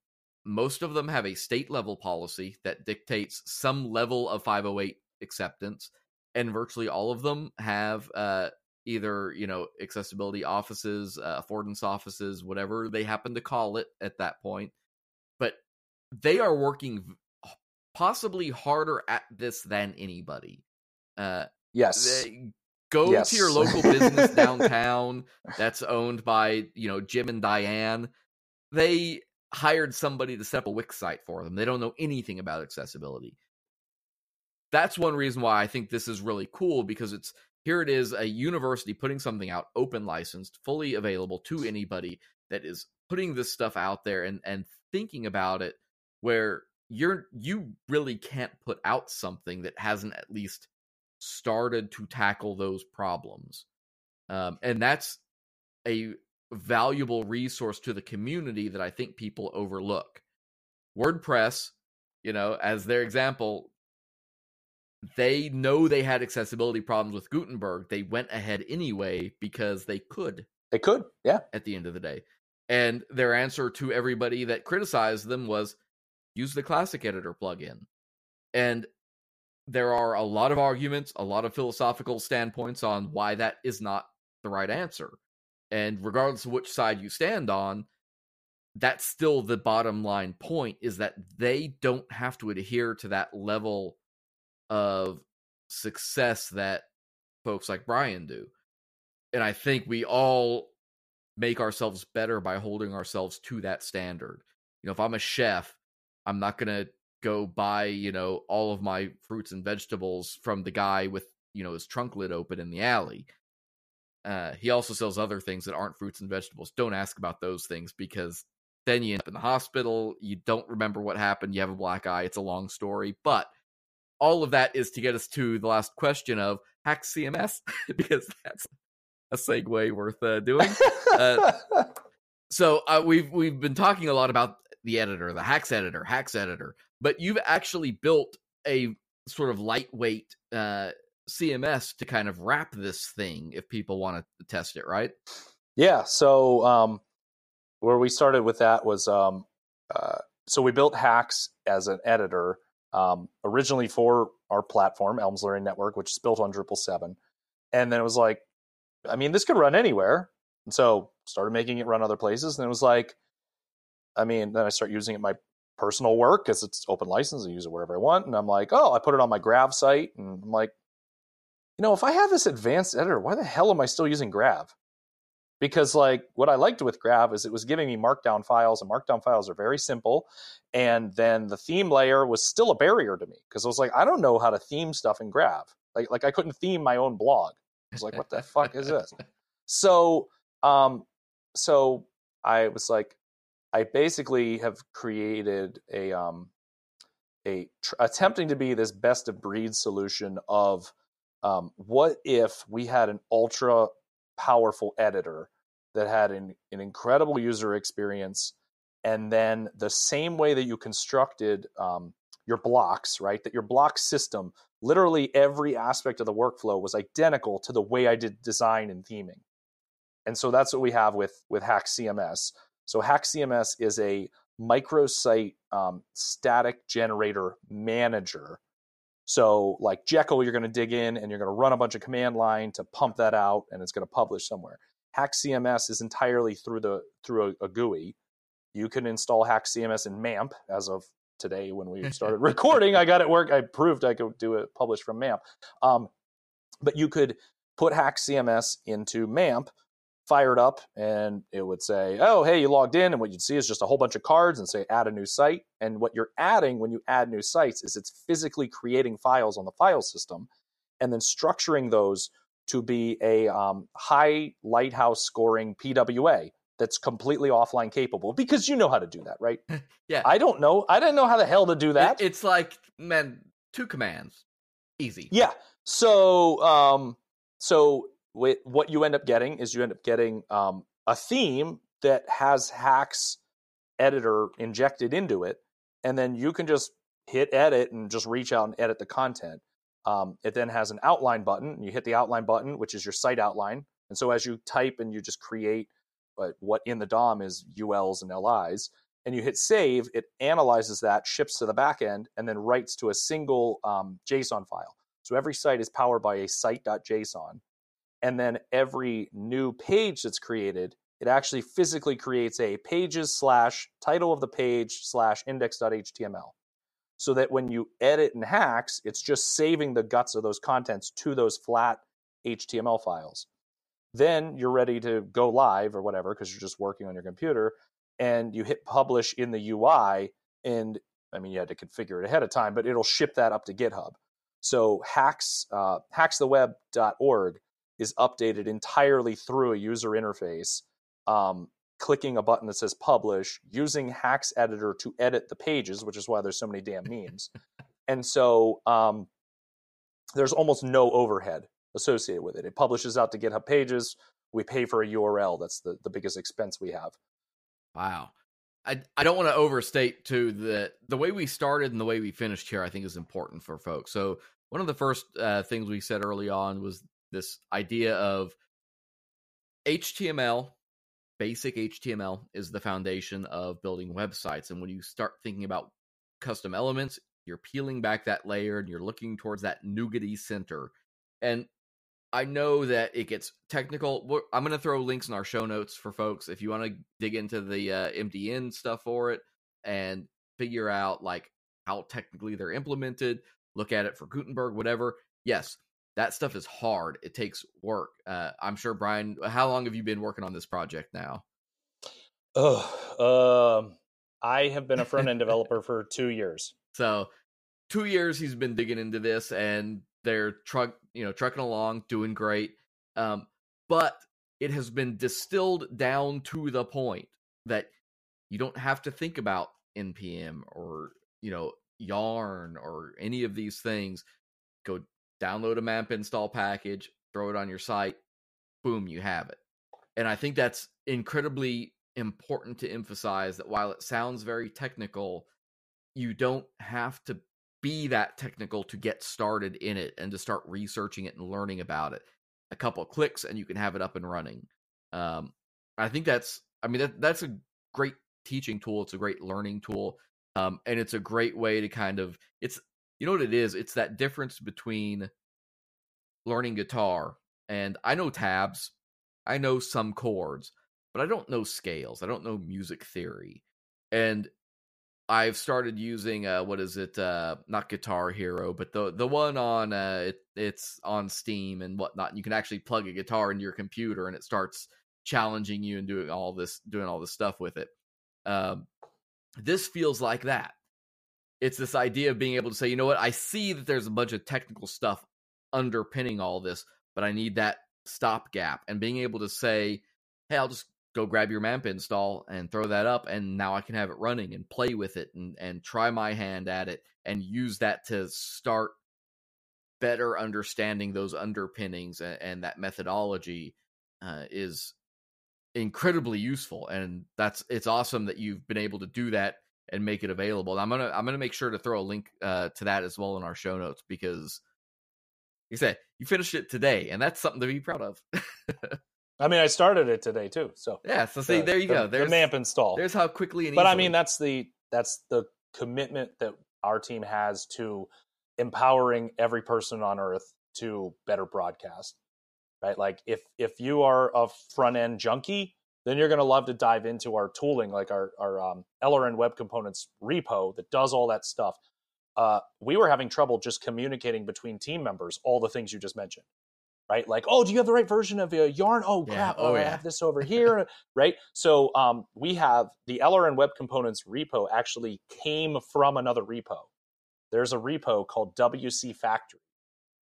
Most of them have a state level policy that dictates some level of five oh eight acceptance. And virtually all of them have... Uh, either, you know, accessibility offices, uh, affordance offices, whatever they happen to call it at that point. But they are working possibly harder at this than anybody. Uh, yes. Go yes. to your local business downtown that's owned by, you know, Jim and Diane. They hired somebody to set up a Wix site for them. They don't know anything about accessibility. That's one reason why I think this is really cool, because it's, here it is, a university putting something out, open licensed, fully available to anybody, that is putting this stuff out there and, and thinking about it where you're you really can't put out something that hasn't at least started to tackle those problems. Um, and that's a valuable resource to the community that I think people overlook. WordPress, you know, as their example, they know they had accessibility problems with Gutenberg. They went ahead anyway because they could. They could, yeah. At the end of the day. And their answer to everybody that criticized them was, use the classic editor plugin. And there are a lot of arguments, a lot of philosophical standpoints on why that is not the right answer. And regardless of which side you stand on, that's still the bottom line point, is that they don't have to adhere to that level of success that folks like Brian do. And I think we all make ourselves better by holding ourselves to that standard. You know, if I'm a chef, I'm not going to go buy, you know, all of my fruits and vegetables from the guy with, you know, his trunk lid open in the alley. Uh, he also sells other things that aren't fruits and vegetables. Don't ask about those things, because then you end up in the hospital. You don't remember what happened. You have a black eye. It's a long story, but all of that is to get us to the last question of HAX C M S, because that's a segue worth uh, doing. Uh, so uh, we've we've been talking a lot about the editor, the HAX editor, HAX editor, but you've actually built a sort of lightweight uh, C M S to kind of wrap this thing if people want to test it, right? Yeah. So um, where we started with that was um, uh, so we built HAX as an editor. Um, originally for our platform, Elms Learning Network, which is built on Drupal seven. And then it was like, I mean, this could run anywhere. And so started making it run other places. And it was like, I mean, then I start using it in my personal work because it's open license. I use it wherever I want. And I'm like, oh, I put it on my Grav site. And I'm like, you know, if I have this advanced editor, why the hell am I still using Grav? Because like what I liked with Grav is it was giving me markdown files, and markdown files are very simple. And then the theme layer was still a barrier to me, because I was like, I don't know how to theme stuff in Grav. Like, like I couldn't theme my own blog. I was like, what the fuck is this? So, um, so I was like, I basically have created a um, a tr- attempting to be this best of breed solution of Um, what if we had an ultra powerful editor that had an, an incredible user experience, and then the same way that you constructed um, your blocks, right? That your block system, literally every aspect of the workflow was identical to the way I did design and theming. And so that's what we have with, with HAX C M S. So HAX C M S is a microsite um, static generator manager. So like Jekyll, you're going to dig in and you're going to run a bunch of command line to pump that out, and it's going to publish somewhere. HAX C M S is entirely through the through a, a G U I. You can install HAX C M S in MAMP. As of today, when we started recording, I got it work. I proved I could do a publish from MAMP. Um, but you could put HAX C M S into MAMP, fire it up, and it would say, oh, hey, you logged in. And what you'd see is just a whole bunch of cards and say, add a new site. And what you're adding when you add new sites is it's physically creating files on the file system and then structuring those to be a um, high lighthouse scoring P W A that's completely offline capable, because you know how to do that, right? Yeah. I don't know. I didn't know how the hell to do that. It, it's like, man, two commands. Easy. Yeah. So, um, so with, what you end up getting is you end up getting um, a theme that has HAX Editor injected into it. And then you can just hit edit and just reach out and edit the content. Um, it then has an outline button, and you hit the outline button, which is your site outline. And so as you type and you just create but what in the D O M is U Ls and L Is, and you hit save, it analyzes that, ships to the back end, and then writes to a single um, JSON file. So every site is powered by a site.json. And then every new page that's created, it actually physically creates a pages slash title of the page slash index.html. So that when you edit in HAX, it's just saving the guts of those contents to those flat H T M L files. Then you're ready to go live or whatever, because you're just working on your computer, and you hit publish in the U I. And I mean, you had to configure it ahead of time, but it'll ship that up to GitHub. So HAX, uh, hacks the web dot org is updated entirely through a user interface, um, clicking a button that says publish, using HAX Editor to edit the pages, which is why there's so many damn memes. And so um, there's almost no overhead associated with it. It publishes out to GitHub pages. We pay for a U R L. That's the, the biggest expense we have. Wow. I I don't want to overstate too that the way we started and the way we finished here, I think, is important for folks. So one of the first uh, things we said early on was this idea of H T M L, basic H T M L is the foundation of building websites. And when you start thinking about custom elements, you're peeling back that layer and you're looking towards that nougaty center. And I know that it gets technical. We're, I'm going to throw links in our show notes for folks if you want to dig into the uh, M D N stuff for it and figure out like how technically they're implemented. Look at it for Gutenberg, whatever. Yes, that stuff is hard. It takes work. Uh, I'm sure, Brian, how long have you been working on this project now? Oh, um, I have been a front end developer for two years. So two years he's been digging into this, and they're truck, you know, trucking along, doing great. Um, but it has been distilled down to the point that you don't have to think about N P M or, you know, Yarn or any of these things. Go download a MAMP install package, throw it on your site. Boom, you have it. And I think that's incredibly important to emphasize, that while it sounds very technical, you don't have to be that technical to get started in it and to start researching it and learning about it. A couple of clicks and you can have it up and running. Um, I think that's, I mean, that, that's a great teaching tool. It's a great learning tool. Um, and it's a great way to kind of, it's, you know what it is? It's that difference between learning guitar and I know tabs, I know some chords, but I don't know scales. I don't know music theory. And I've started using uh, what is it? Uh, not Guitar Hero, but the the one on uh, it, it's on Steam and whatnot. And you can actually plug a guitar into your computer, and it starts challenging you and doing all this, doing all this stuff with it. Um, this feels like that. It's this idea of being able to say, you know what? I see that there's a bunch of technical stuff underpinning all this, but I need that stopgap, and being able to say, hey, I'll just go grab your MAMP install and throw that up, and now I can have it running and play with it and, and try my hand at it and use that to start better understanding those underpinnings and, and that methodology uh, is incredibly useful. And that's, it's awesome that you've been able to do that and make it available. And I'm going to, I'm going to make sure to throw a link uh, to that as well in our show notes, because you said you finished it today and that's something to be proud of. I mean, I started it today too. So yeah. So see, the, there you the, go. There's the MAMP install. There's how quickly and But easily. I mean, that's the, that's the commitment that our team has to empowering every person on earth to better broadcast, right? Like if, if you are a front end junkie, then you're going to love to dive into our tooling, like our, our um, L R N Web Components repo that does all that stuff. Uh, we were having trouble just communicating between team members, all the things you just mentioned, right? Like, oh, do you have the right version of uh, Yarn? Oh, yeah. crap, oh, oh yeah. I have this over here, right? So um, we have the L R N Web Components repo actually came from another repo. There's a repo called W C Factory,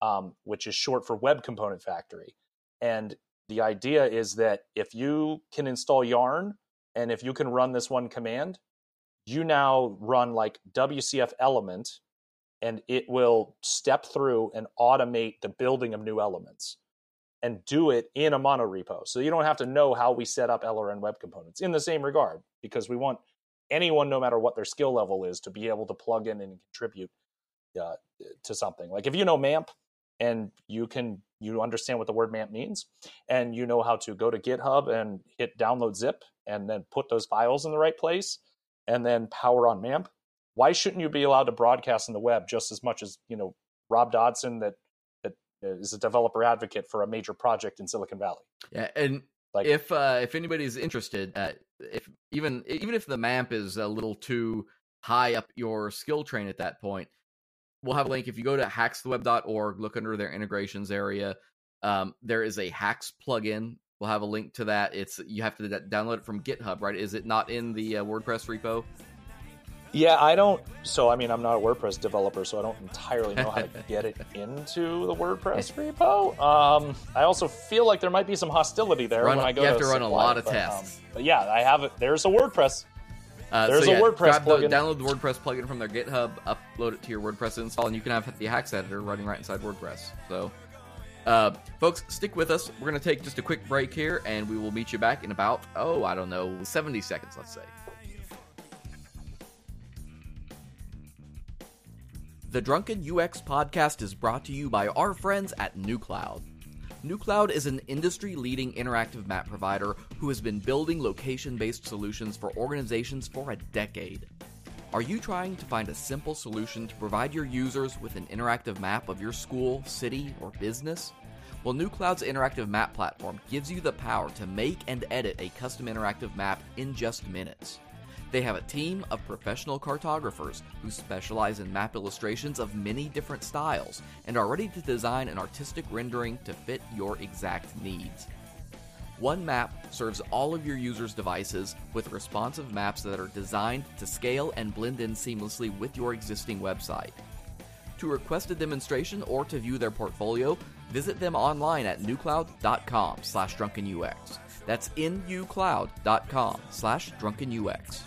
um, which is short for Web Component Factory. And the idea is that if you can install Yarn and if you can run this one command, you now run like W C F element and it will step through and automate the building of new elements and do it in a monorepo. So you don't have to know how we set up L R N Web Components in the same regard, because we want anyone, no matter what their skill level is, to be able to plug in and contribute uh, to something. Like if you know MAMP and you can you understand what the word MAMP means, and you know how to go to GitHub and hit download zip and then put those files in the right place and then power on MAMP, why shouldn't you be allowed to broadcast in the web just as much as, you know, Rob Dodson that that is a developer advocate for a major project in Silicon Valley? Yeah, and like if uh, if anybody's interested, uh, if even even if the MAMP is a little too high up your skill train at that point, we'll have a link. If you go to hacks the web dot org, look under their integrations area. Um, there is a HAX plugin. We'll have a link to that. It's you have to download it from GitHub, right? Is it not in the uh, WordPress repo? Yeah, I don't. So, I mean, I'm not a WordPress developer, so I don't entirely know how to get it into the WordPress repo. Um, I also feel like there might be some hostility there run, when I go. You have to, to run supply, a lot of but, tests. Um, but yeah, I have it. There's a WordPress. Uh, There's so yeah, a WordPress plugin. The, download the WordPress plugin from their GitHub, upload it to your WordPress install, and you can have the HAX Editor running right inside WordPress. So, uh, folks, stick with us. We're going to take just a quick break here, and we will meet you back in about, oh, I don't know, seventy seconds, let's say. The Drunken U X Podcast is brought to you by our friends at NewCloud. NewCloud is an industry-leading interactive map provider who has been building location-based solutions for organizations for a decade. Are you trying to find a simple solution to provide your users with an interactive map of your school, city, or business? Well, NewCloud's interactive map platform gives you the power to make and edit a custom interactive map in just minutes. They have a team of professional cartographers who specialize in map illustrations of many different styles and are ready to design an artistic rendering to fit your exact needs. One map serves all of your users' devices with responsive maps that are designed to scale and blend in seamlessly with your existing website. To request a demonstration or to view their portfolio, visit them online at nucloud dot com slash drunken U X. That's nucloud dot com slash drunken U X.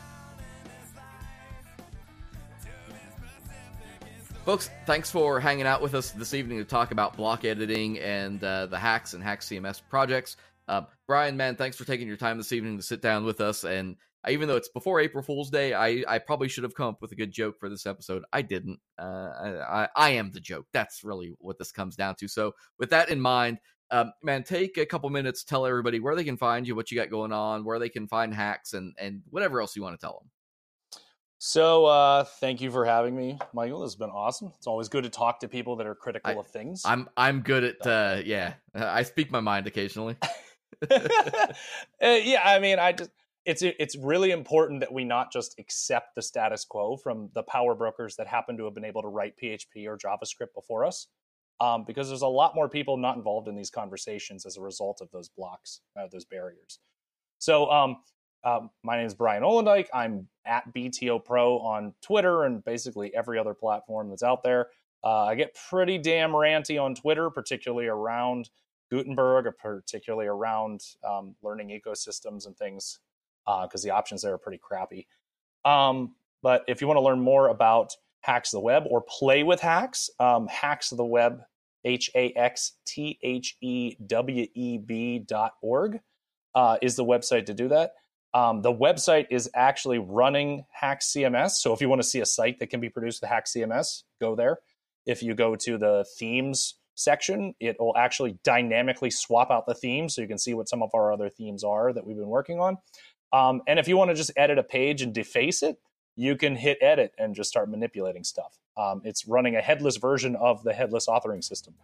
Folks, thanks for hanging out with us this evening to talk about block editing and uh, the HAX and HAX C M S projects. Uh, Brian, man, thanks for taking your time this evening to sit down with us. And I, even though it's before April Fool's Day, I, I probably should have come up with a good joke for this episode. I didn't. Uh, I, I am the joke. That's really what this comes down to. So with that in mind, um, man, take a couple minutes, tell everybody where they can find you, what you got going on, where they can find HAX, and, and whatever else you want to tell them. So uh, thank you for having me, Michael. It's been awesome. It's always good to talk to people that are critical I, of things. I'm I'm good at, uh, yeah, I speak my mind occasionally. uh, yeah, I mean, I just it's it's really important that we not just accept the status quo from the power brokers that happen to have been able to write P H P or JavaScript before us, um, because there's a lot more people not involved in these conversations as a result of those blocks, uh, those barriers. So, um. Um, my name is Brian Ollendyke. I'm at B T O Pro on Twitter and basically every other platform that's out there. Uh, I get pretty damn ranty on Twitter, particularly around Gutenberg, or particularly around um, learning ecosystems and things, because uh, the options there are pretty crappy. Um, but if you want to learn more about Hacks the Web, or play with Hacks, um, Hacks the Web, H A X T H E W E B dot org uh, is the website to do that. Um, the website is actually running HAX C M S. So if you want to see a site that can be produced with HAX C M S, go there. If you go to the themes section, it will actually dynamically swap out the themes, so you can see what some of our other themes are that we've been working on. Um, and if you want to just edit a page and deface it, you can hit edit and just start manipulating stuff. Um, it's running a headless version of the headless authoring system,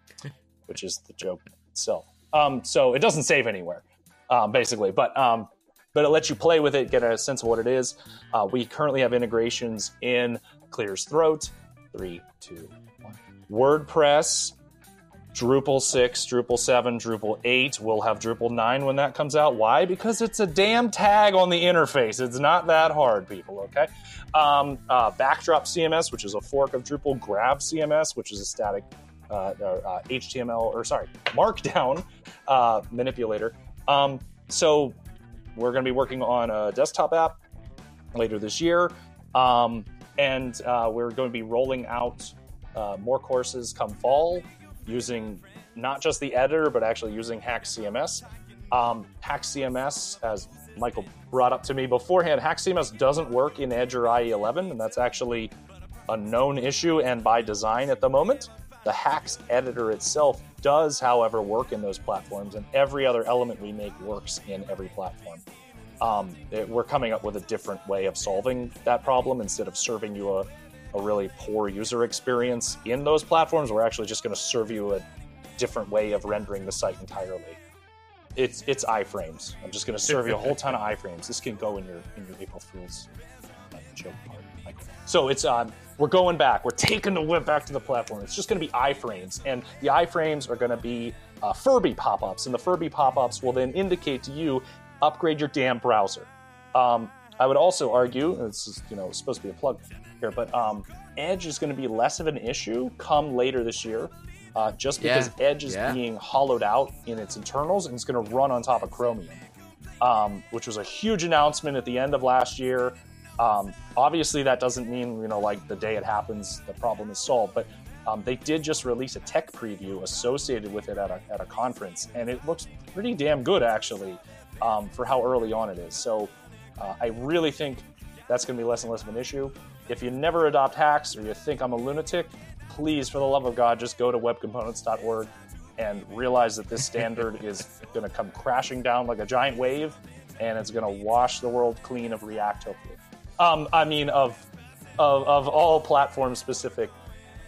which is the joke itself. Um, so it doesn't save anywhere, um, basically. But... Um, But it lets you play with it, get a sense of what it is. Uh, we currently have integrations in Clear's Throat, three, two, one. WordPress, Drupal six, Drupal seven, Drupal eight. We'll have Drupal nine when that comes out. Why? Because it's a damn tag on the interface. It's not that hard, people, okay? Um, uh, Backdrop C M S, which is a fork of Drupal. Grav C M S, which is a static uh, uh, H T M L, or sorry, Markdown uh, manipulator. Um, so... We're going to be working on a desktop app later this year, um, and uh, we're going to be rolling out uh, more courses come fall using not just the editor, but actually using HAX C M S. Um, HAX C M S, as Michael brought up to me beforehand, HAX C M S doesn't work in Edge or I E eleven, and that's actually a known issue and by design at the moment. The HAX editor itself does, however, work in those platforms, and every other element we make works in every platform. Um, it, we're coming up with a different way of solving that problem. Instead of serving you a, a really poor user experience in those platforms, we're actually just going to serve you a different way of rendering the site entirely. It's it's iframes. I'm just going to serve you a whole ton of iframes. This can go in your in your April Fool's joke part. So it's um, we're going back. We're taking the web back to the platform. It's just going to be iframes, and the iframes are going to be uh, Furby pop-ups, and the Furby pop-ups will then indicate to you, upgrade your damn browser. Um, I would also argue, this is you know supposed to be a plug here, but um, Edge is going to be less of an issue come later this year, uh, just because yeah. Edge is yeah. being hollowed out in its internals, and it's going to run on top of Chromium, um, which was a huge announcement at the end of last year. Um, obviously, that doesn't mean, you know, like the day it happens, the problem is solved. But um, they did just release a tech preview associated with it at a, at a conference. And it looks pretty damn good, actually, um, for how early on it is. So uh, I really think that's going to be less and less of an issue. If you never adopt hacks or you think I'm a lunatic, please, for the love of God, just go to web components dot org and realize that this standard is going to come crashing down like a giant wave. And it's going to wash the world clean of React, hopefully. Um, I mean, of, of of all platform-specific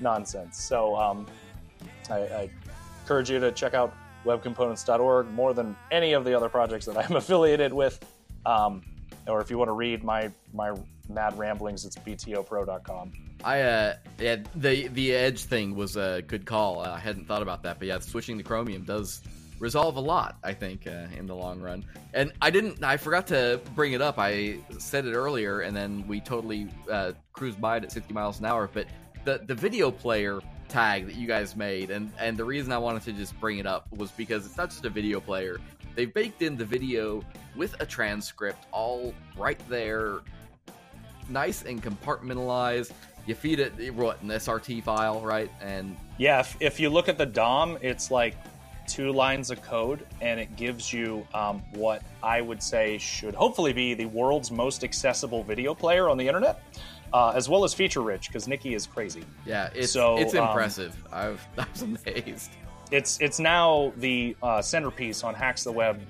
nonsense. So um, I, I encourage you to check out web components dot org more than any of the other projects that I'm affiliated with. Um, or if you want to read my my mad ramblings, it's b t o pro dot com. I uh, yeah, the the Edge thing was a good call. I hadn't thought about that, but yeah, switching to Chromium does resolve a lot, I think, uh, in the long run. And I didn't, I forgot to bring it up. I said it earlier, and then we totally uh, cruised by it at sixty miles an hour. But the, the video player tag that you guys made, and, and the reason I wanted to just bring it up was because it's not just a video player. They baked in the video with a transcript all right there, nice and compartmentalized. You feed it, what, an S R T file, right? And yeah, if, if you look at the D O M, it's like two lines of code, and it gives you um, what I would say should hopefully be the world's most accessible video player on the internet, uh, as well as feature-rich, because Nikki is crazy. Yeah, it's, so, it's impressive. Um, I've, I was amazed. It's it's now the uh, centerpiece on hacks the web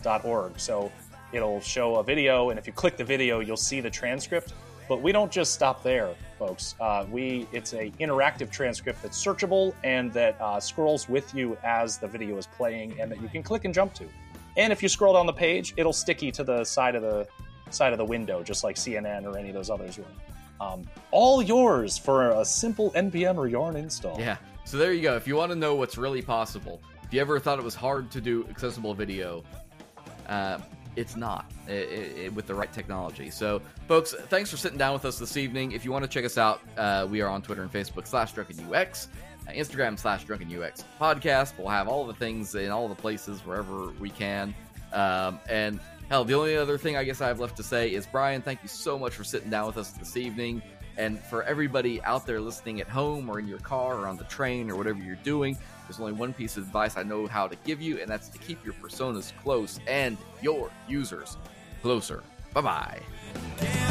dot org, uh, so it'll show a video, and if you click the video, you'll see the transcript. But we don't just stop there, folks. Uh, we it's an interactive transcript that's searchable and that uh, scrolls with you as the video is playing, and that you can click and jump to. And if you scroll down the page, it'll sticky to the side of the side of the window, just like C N N or any of those others were. Um, all yours for a simple N P M or Yarn install. Yeah. So there you go. If you want to know what's really possible, if you ever thought it was hard to do accessible video, Uh, It's not it, it, with the right technology. So, folks, thanks for sitting down with us this evening. If you want to check us out, uh, we are on Twitter and Facebook slash Drunken U X, uh, Instagram slash Drunken U X podcast. We'll have all the things in all the places wherever we can. Um, and, hell, the only other thing I guess I have left to say is, Brian, thank you so much for sitting down with us this evening. And for everybody out there listening at home or in your car or on the train or whatever you're doing, there's only one piece of advice I know how to give you, and that's to keep your personas close and your users closer. Bye-bye.